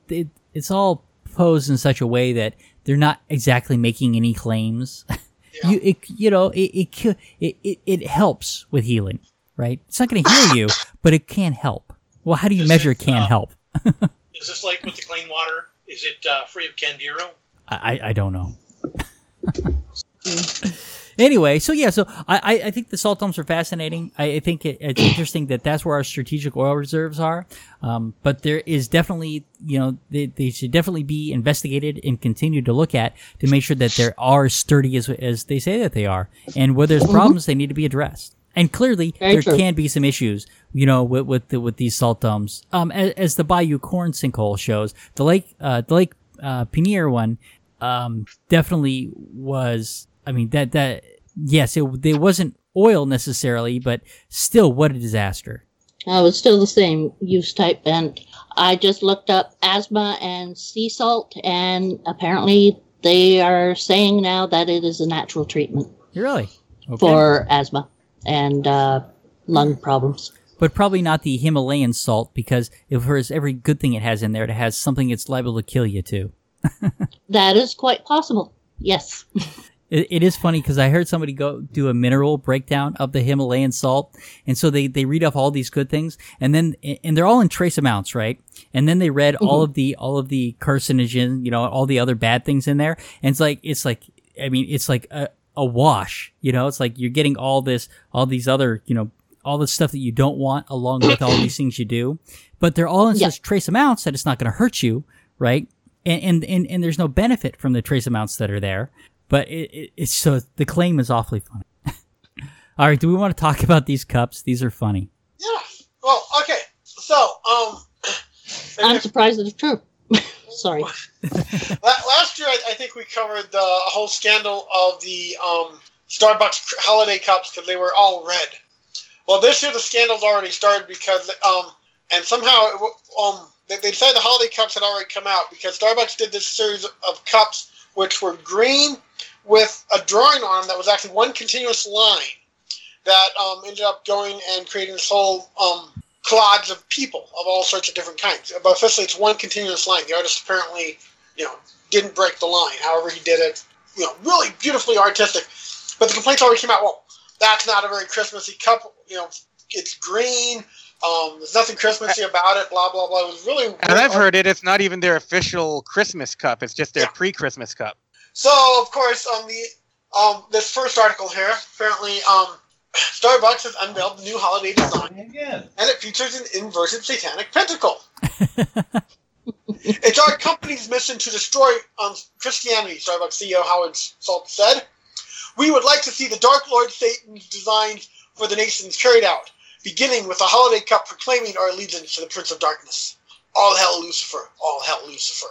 it's all posed in such a way that they're not exactly making any claims. Yeah. It helps with healing, right? It's not going to heal you, but it can help. Well, how do you measure it can help? Is this like with the clean water? Is it free of Candiro? I don't know. Anyway, I think the salt domes are fascinating. I think it's interesting that that's where our strategic oil reserves are. But there is definitely, they should definitely be investigated and continued to look at to make sure that they are sturdy as they say that they are. And where there's problems, they need to be addressed. And clearly, there can be some issues, with these salt domes. As the Bayou Corne Sinkhole shows, the Lake Peigneur one, definitely was. I mean, there wasn't oil necessarily, but still, what a disaster. It was still the same use type, and I just looked up asthma and sea salt, and apparently they are saying now that it is a natural treatment. Really? Okay. For asthma and lung problems. But probably not the Himalayan salt, because if there's every good thing it has in there, it has something it's liable to kill you too. That is quite possible, yes. It is funny because I heard somebody go do a mineral breakdown of the Himalayan salt. And so they read off all these good things and they're all in trace amounts, right? And then they read all of the carcinogen, all the other bad things in there. And it's like a wash, it's like you're getting all these other, all the stuff that you don't want along with all these things you do, but they're all in such trace amounts that it's not going to hurt you, right? And there's no benefit from the trace amounts that are there. But it's so the claim is awfully funny. All right, do we want to talk about these cups? These are funny. Yeah. Well, okay. So, I'm surprised that it's true. Sorry. Last year, I think we covered the whole scandal of the Starbucks holiday cups because they were all red. Well, this year the scandal's already started because and somehow they decided the holiday cups had already come out because Starbucks did this series of cups which were green with a drawing on them that was actually one continuous line that ended up going and creating this whole collage of people of all sorts of different kinds. But officially, it's one continuous line. The artist apparently, didn't break the line. However, he did it, really beautifully artistic. But the complaints already came out, well, that's not a very Christmassy cup. It's green. There's nothing Christmassy about it, blah, blah, blah. It was really weird. And I've heard it's not even their official Christmas cup. It's just their pre-Christmas cup. So, of course, on this first article here, apparently Starbucks has unveiled the new holiday design. Again. And it features an inverted satanic pentacle. It's our company's mission to destroy Christianity, Starbucks CEO Howard Schultz said. We would like to see the Dark Lord Satan's designs for the nations carried out. Beginning with a holiday cup proclaiming our allegiance to the Prince of Darkness. All hail Lucifer. All hail Lucifer.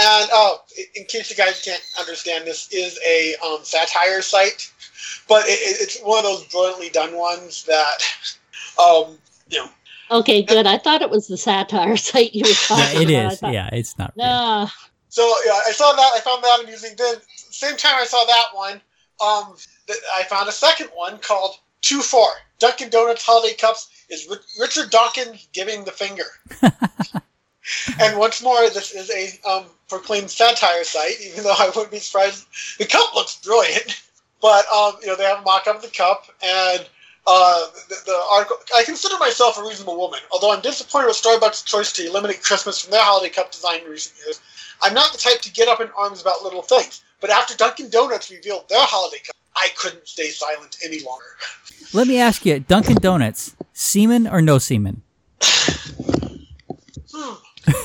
And in case you guys can't understand, this is a satire site, but it's one of those brilliantly done ones that, Okay, good. I thought it was the satire site you were talking about. It is. It's not. Nah. So I saw that. I found that amusing. Then, same time I saw that one, I found a second one called 2-4. Dunkin' Donuts holiday cups is Richard Dawkins giving the finger. And once more, this is a proclaimed satire site, even though I wouldn't be surprised. The cup looks brilliant. But they have a mock-up of the cup, and the article. I consider myself a reasonable woman, although I'm disappointed with Starbucks' choice to eliminate Christmas from their holiday cup design in recent years. I'm not the type to get up in arms about little things, but after Dunkin' Donuts revealed their holiday cup, I couldn't stay silent any longer. Let me ask you, Dunkin' Donuts, semen or no semen?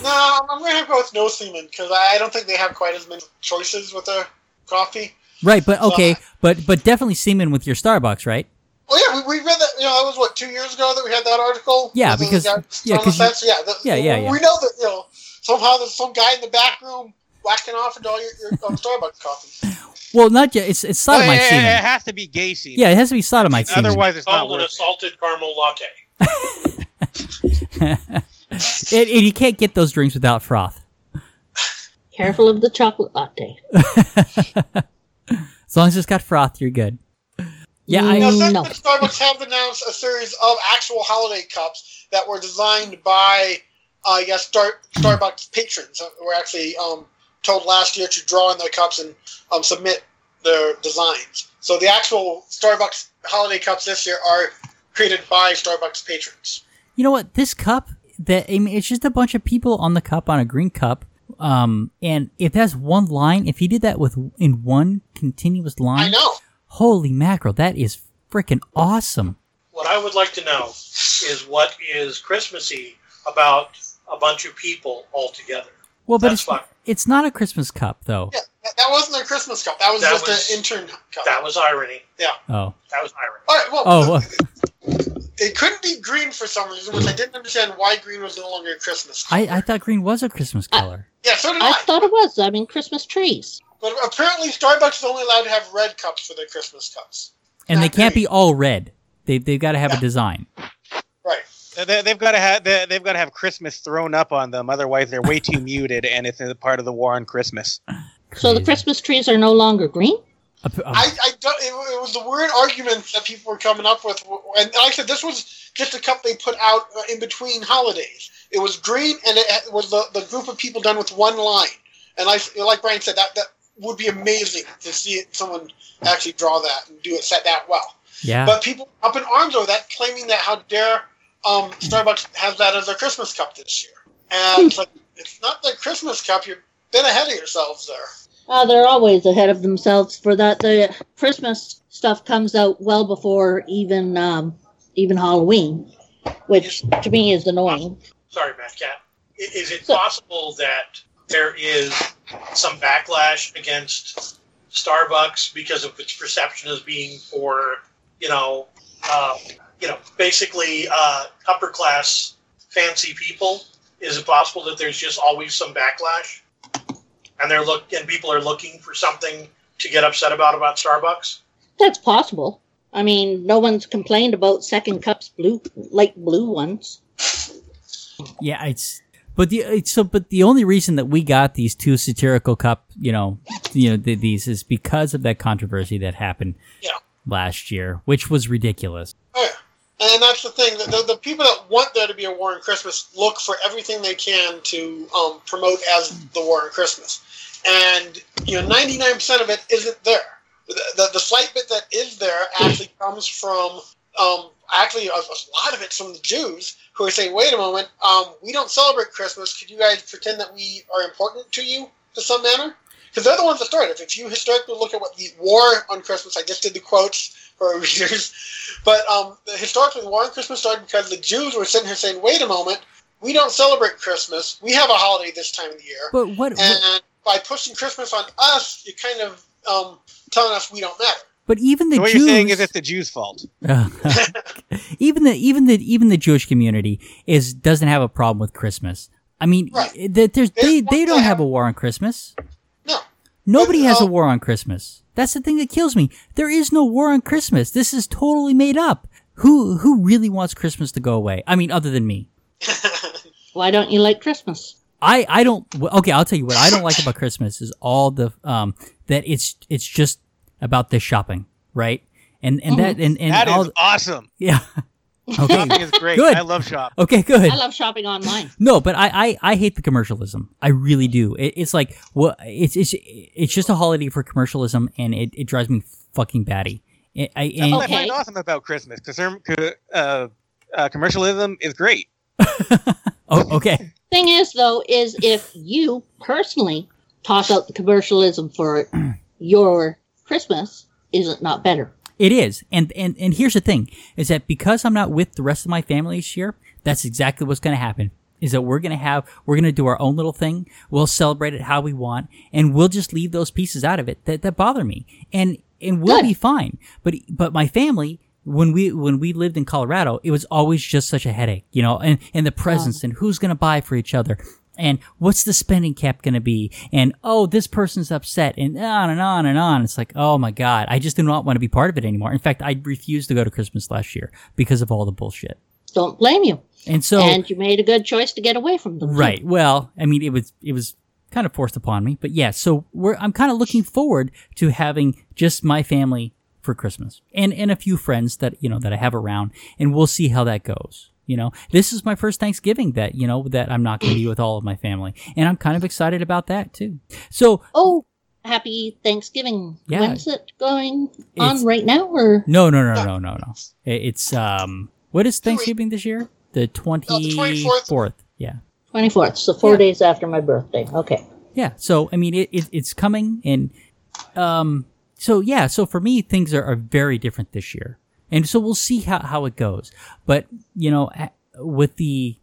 No, I'm going to have to go with no semen, because I don't think they have quite as many choices with their coffee. Right, but okay, but definitely semen with your Starbucks, right? Well, yeah, we read that, that was, 2 years ago that we had that article? Yeah, because... We know that, somehow there's some guy in the back room whacking off into all your Starbucks coffee. Well, not yet. It's sodomite semen. It has to be gay semen. Yeah, it has to be sodomite semen. Otherwise, it's not worth it. It's called an assaulted caramel latte. And you can't get those drinks without froth. Careful of the chocolate latte. As long as it's got froth, you're good. Yeah, since Starbucks have announced a series of actual holiday cups that were designed by, Starbucks patrons, were actually told last year to draw in their cups and submit their designs. So the actual Starbucks holiday cups this year are created by Starbucks patrons. You know what? This cup, it's just a bunch of people on the cup, on a green cup. And if that's one line, if he did that in one continuous line, I know. Holy mackerel, that is freaking awesome. What I would like to know is what is Christmassy about a bunch of people all together. Well, but it's not a Christmas cup, though. Yeah, that wasn't a Christmas cup. That was just an intern cup. That was irony. Yeah. Oh. That was irony. All right, well, it couldn't be green for some reason, which I didn't understand why green was no longer a Christmas color. I thought green was a Christmas color. Yeah, so did I. I thought it was. I mean, Christmas trees. But apparently Starbucks is only allowed to have red cups for their Christmas cups. And they can't be all red. They've got to have a design. They've got to have Christmas thrown up on them, otherwise they're way too muted, and it's a part of the war on Christmas. So the Christmas trees are no longer green? It was the weird argument that people were coming up with, and like I said, this was just a cup they put out in between holidays. It was green, and it was the group of people done with one line. And like Brian said, that would be amazing to see someone actually draw that and do it set that well. Yeah. But people up in arms over that, claiming that how dare... Starbucks has that as their Christmas cup this year. And it's like, it's not their Christmas cup. You've been ahead of yourselves there. They're always ahead of themselves for that. The Christmas stuff comes out well before even Halloween, which to me is annoying. Sorry, Matt Cat. Is it possible that there is some backlash against Starbucks because of its perception as being for, basically upper class fancy people? Is it possible that there's just always some backlash, and people are looking for something to get upset about Starbucks? That's possible. I mean, no one's complained about second cups, light blue ones. Yeah, but the only reason that we got these two satirical cup, these is because of that controversy that happened last year, which was ridiculous. Oh, yeah. And that's the thing. The people that want there to be a war on Christmas look for everything they can to promote as the war on Christmas. And, 99% of it isn't there. The slight bit that is there actually comes from, a lot of it's from the Jews who are saying, wait a moment, we don't celebrate Christmas. Could you guys pretend that we are important to you to some manner? Because they're the ones that started it. If you historically look at what the war on Christmas, I just did the quotes for our readers, but historically the war on Christmas started because the Jews were sitting here saying, wait a moment, we don't celebrate Christmas. We have a holiday this time of the year. But by pushing Christmas on us, you're kind of telling us we don't matter. But even the Jews... What you're saying is it's the Jews' fault. Even the Jewish community doesn't have a problem with Christmas. I mean, they don't have a war on Christmas. Nobody has a war on Christmas. That's the thing that kills me. There is no war on Christmas. This is totally made up. Who really wants Christmas to go away? I mean, other than me. Why don't you like Christmas? I don't. Okay, I'll tell you what I don't like about Christmas is all the that it's just about this shopping, right? And that is awesome. Yeah. Okay. Shopping is great. Good. I love shop. Okay, good. I love shopping online. No, but I hate the commercialism. I really do. It's like, well, it's just a holiday for commercialism, and it drives me fucking batty. That's what's awesome about Christmas, because commercialism is great. Oh, okay. Thing is, though, is if you personally toss out the commercialism for your Christmas, is it not better? It is. And here's the thing, is that because I'm not with the rest of my family this year, that's exactly what's going to happen, is that we're going to do our own little thing. We'll celebrate it how we want, and we'll just leave those pieces out of it that bother me. And we'll be fine. But my family, when we lived in Colorado, it was always just such a headache, you know, and the presents and who's going to buy for each other. And what's the spending cap going to be? And, oh, this person's upset, and on and on and on. It's like, oh, my God, I just do not want to be part of it anymore. In fact, I refused to go to Christmas last year because of all the bullshit. Don't blame you. And you made a good choice to get away from them. Right. Too. Well, I mean, it was kind of forced upon me. But, yeah, so I'm kind of looking forward to having just my family for Christmas and a few friends that, you know, that I have around. And we'll see how that goes. You know, this is my first Thanksgiving that, you know, that I'm not going to be with all of my family. And I'm kind of excited about that, too. So. Oh, happy Thanksgiving. Yeah. When's it going on right now? Or No. It's, what is Thanksgiving this year? The 24th. Yeah. 24th. So 4 days after my birthday. Okay. Yeah. So, I mean, it's coming. And so, yeah. So for me, things are very different this year. And so we'll see how it goes. But, you know, with the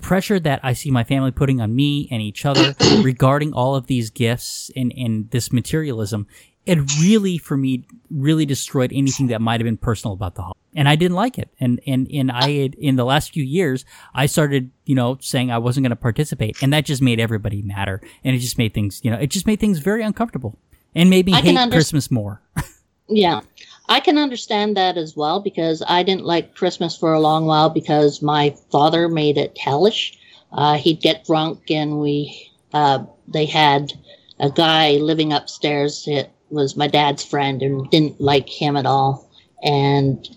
pressure that I see my family putting on me and each other regarding all of these gifts and this materialism, it really, for me, really destroyed anything that might have been personal about the holiday. And I didn't like it. And I had, in the last few years, I started, you know, saying I wasn't going to participate. And that just made everybody matter. And it just made things, you know, very uncomfortable. And made me hate Christmas more. Yeah. I can understand that as well, because I didn't like Christmas for a long while because my father made it hellish. He'd get drunk, and they had a guy living upstairs. It was my dad's friend, and didn't like him at all. And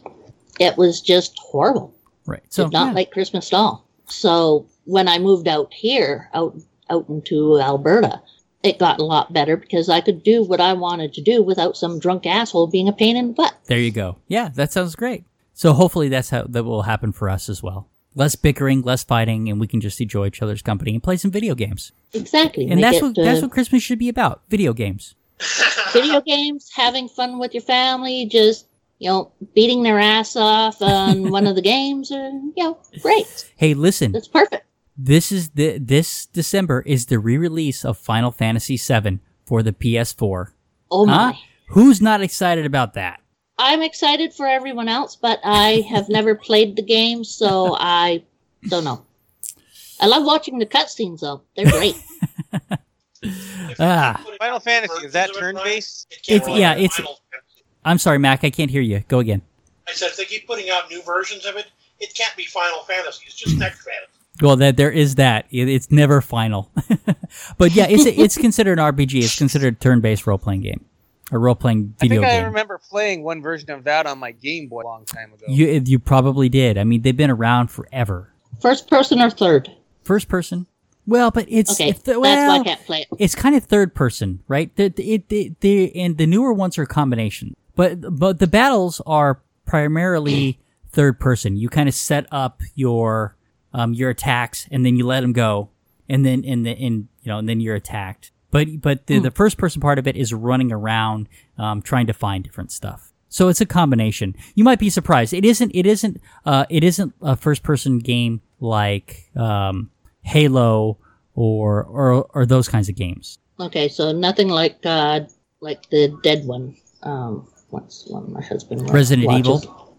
it was just horrible. Right. So did not like Christmas at all. So when I moved out here, out into Alberta, it got a lot better because I could do what I wanted to do without some drunk asshole being a pain in the butt. There you go. Yeah, that sounds great. So hopefully that will happen for us as well. Less bickering, less fighting, and we can just enjoy each other's company and play some video games. Exactly. And that's what Christmas should be about, video games. Video games, having fun with your family, just, you know, beating their ass off on one of the games, or, you know, great. Hey, listen. That's perfect. This December is the re-release of Final Fantasy VII for the PS4. Oh my! Huh? Who's not excited about that? I'm excited for everyone else, but I have never played the game, so I don't know. I love watching the cutscenes, though; they're great. Final Fantasy, is that turn-based? I'm sorry, Mac. I can't hear you. Go again. I said if they keep putting out new versions of it, it can't be Final Fantasy. It's just next Fantasy. Well, there is that. It's never final. But yeah, it's considered an RPG. It's considered a turn-based role-playing game. A role-playing video game. I remember playing one version of that on my Game Boy a long time ago. You probably did. I mean, they've been around forever. First person or third? First person. Well, but it's... Okay, that's why I can't play it. It's kind of third person, right? And the newer ones are a combination. But the battles are primarily third person. You kind of set up your attacks, and then you let them go, and then you're attacked. But the first person part of it is running around, trying to find different stuff. So it's a combination. You might be surprised. It isn't a first person game like Halo or those kinds of games. Okay, so nothing like the dead one. What's one my husband? Resident Evil.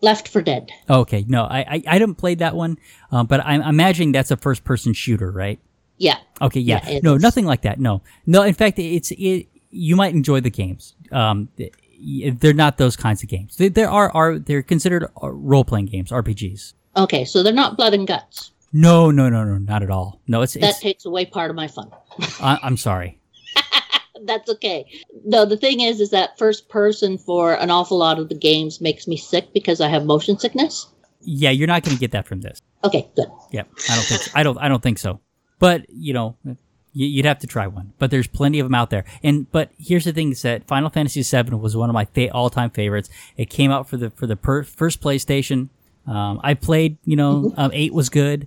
Left for Dead. Okay, no, I haven't played that one, but I'm imagining that's a first-person shooter, right? Yeah. Okay, yeah. No, nothing like that. No. In fact, you might enjoy the games. They're not those kinds of games. They're considered role-playing games, RPGs. Okay, so they're not blood and guts. No, not at all. No, that takes away part of my fun. I'm sorry. That's okay. No, the thing is that first person for an awful lot of the games makes me sick because I have motion sickness. Yeah, you're not going to get that from this. Okay, good. Yeah, I don't think so. I don't think so. But, you know, you'd have to try one. But there's plenty of them out there. But here's the thing: is that Final Fantasy VII was one of my all-time favorites. It came out for the first PlayStation. I played, 8 was good.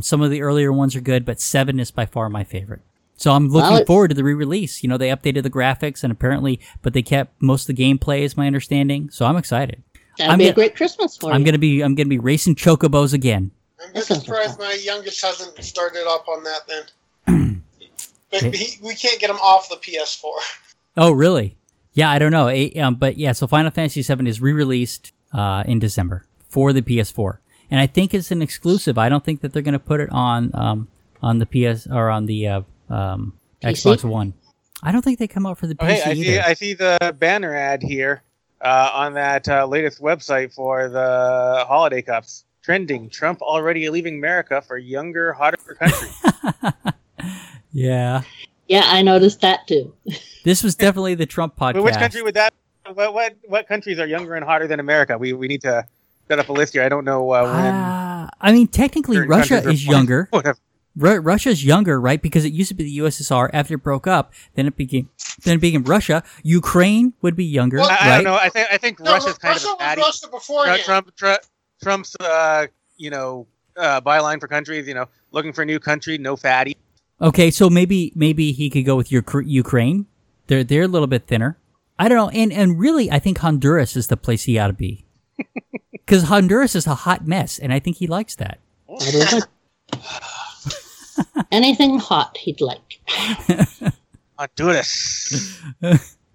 Some of the earlier ones are good, but 7 is by far my favorite. So I'm looking forward to the re-release. They updated the graphics and but they kept most of the gameplay, is my understanding. So I'm excited. That'll be a great Christmas for you. I'm gonna be racing chocobos again. I'm just surprised my youngest hasn't started up on that then. But we can't get him off the PS4. Oh, really? Yeah, I don't know. But yeah, so Final Fantasy VII is re-released in December for the PS4, and I think it's an exclusive. I don't think that they're gonna put it on the PS or on the Xbox One. I don't think they come out for the PC either. I see the banner ad here. On that latest website for the holiday cups. Trending, Trump already leaving America for younger, hotter countries. Yeah. Yeah, I noticed that too. This was definitely the Trump podcast. But which country would that... What countries are younger and hotter than America? We need to set up a list here. I don't know when... I mean, technically, Russia is younger. Russia's younger, right? Because it used to be the USSR. After it broke up, then it became Russia. Ukraine would be younger. Well, right? I don't know. I think Russia's kind of a fatty. Russia before Trump's byline for countries. Looking for a new country, no fatty. Okay, so maybe he could go with Ukraine. They're a little bit thinner. I don't know. And really, I think Honduras is the place he ought to be, because Honduras is a hot mess, and I think he likes that. Anything hot he'd like. Honduras.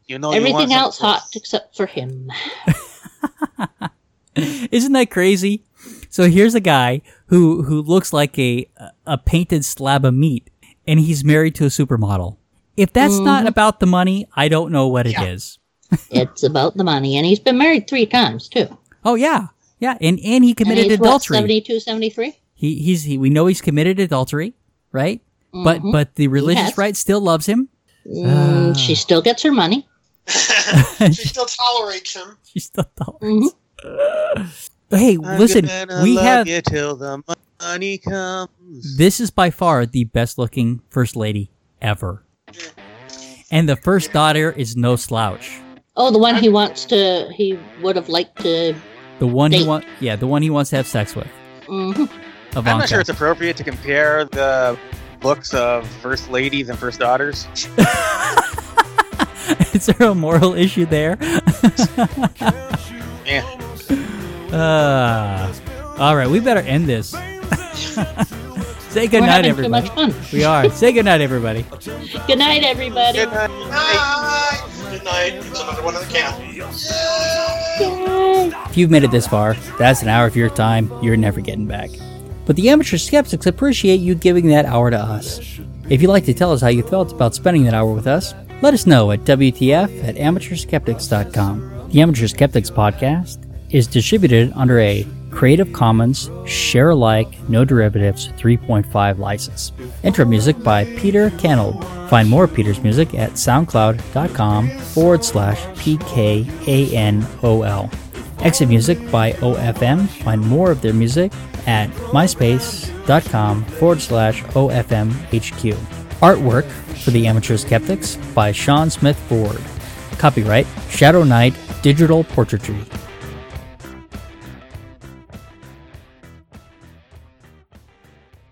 Everything else hot except for him. Isn't that crazy? So here's a guy who looks like a painted slab of meat, and he's married to a supermodel. If that's not about the money, I don't know what it is. It's about the money, and he's been married 3 times, too. Oh, yeah. Yeah, and he committed adultery. 72, 73? We know he's committed adultery, right? Mm-hmm. But the religious right still loves him. She still gets her money. She still tolerates him. She still tolerates. Mm-hmm. Hey, listen, we have you till the money comes. This is by far the best-looking first lady ever, and the first daughter is no slouch. Oh, the one he would have liked to. The one date. The one he wants to have sex with. Mm-hmm. Ivanka. I'm not sure it's appropriate to compare the looks of first ladies and first daughters. Is there a moral issue there? Yeah. All right, we better end this. Say goodnight, everybody. Too much fun. We are. Say goodnight, everybody. Good night, everybody. Good night. Good night. It's another one on the count. If you've made it this far, that's an hour of your time you're never getting back. But the Amateur Skeptics appreciate you giving that hour to us. If you'd like to tell us how you felt about spending that hour with us, let us know at WTF@amateurskeptics.com. The Amateur Skeptics Podcast is distributed under a Creative Commons Share Alike No Derivatives 3.5 license. Intro music by Peter Cannell. Find more of Peter's music at soundcloud.com/PKANOL. Exit music by OFM. Find more of their music at myspace.com/OFMHQ. Artwork for the Amateur Skeptics by Sean Smith Ford. Copyright Shadow Knight Digital Portraiture.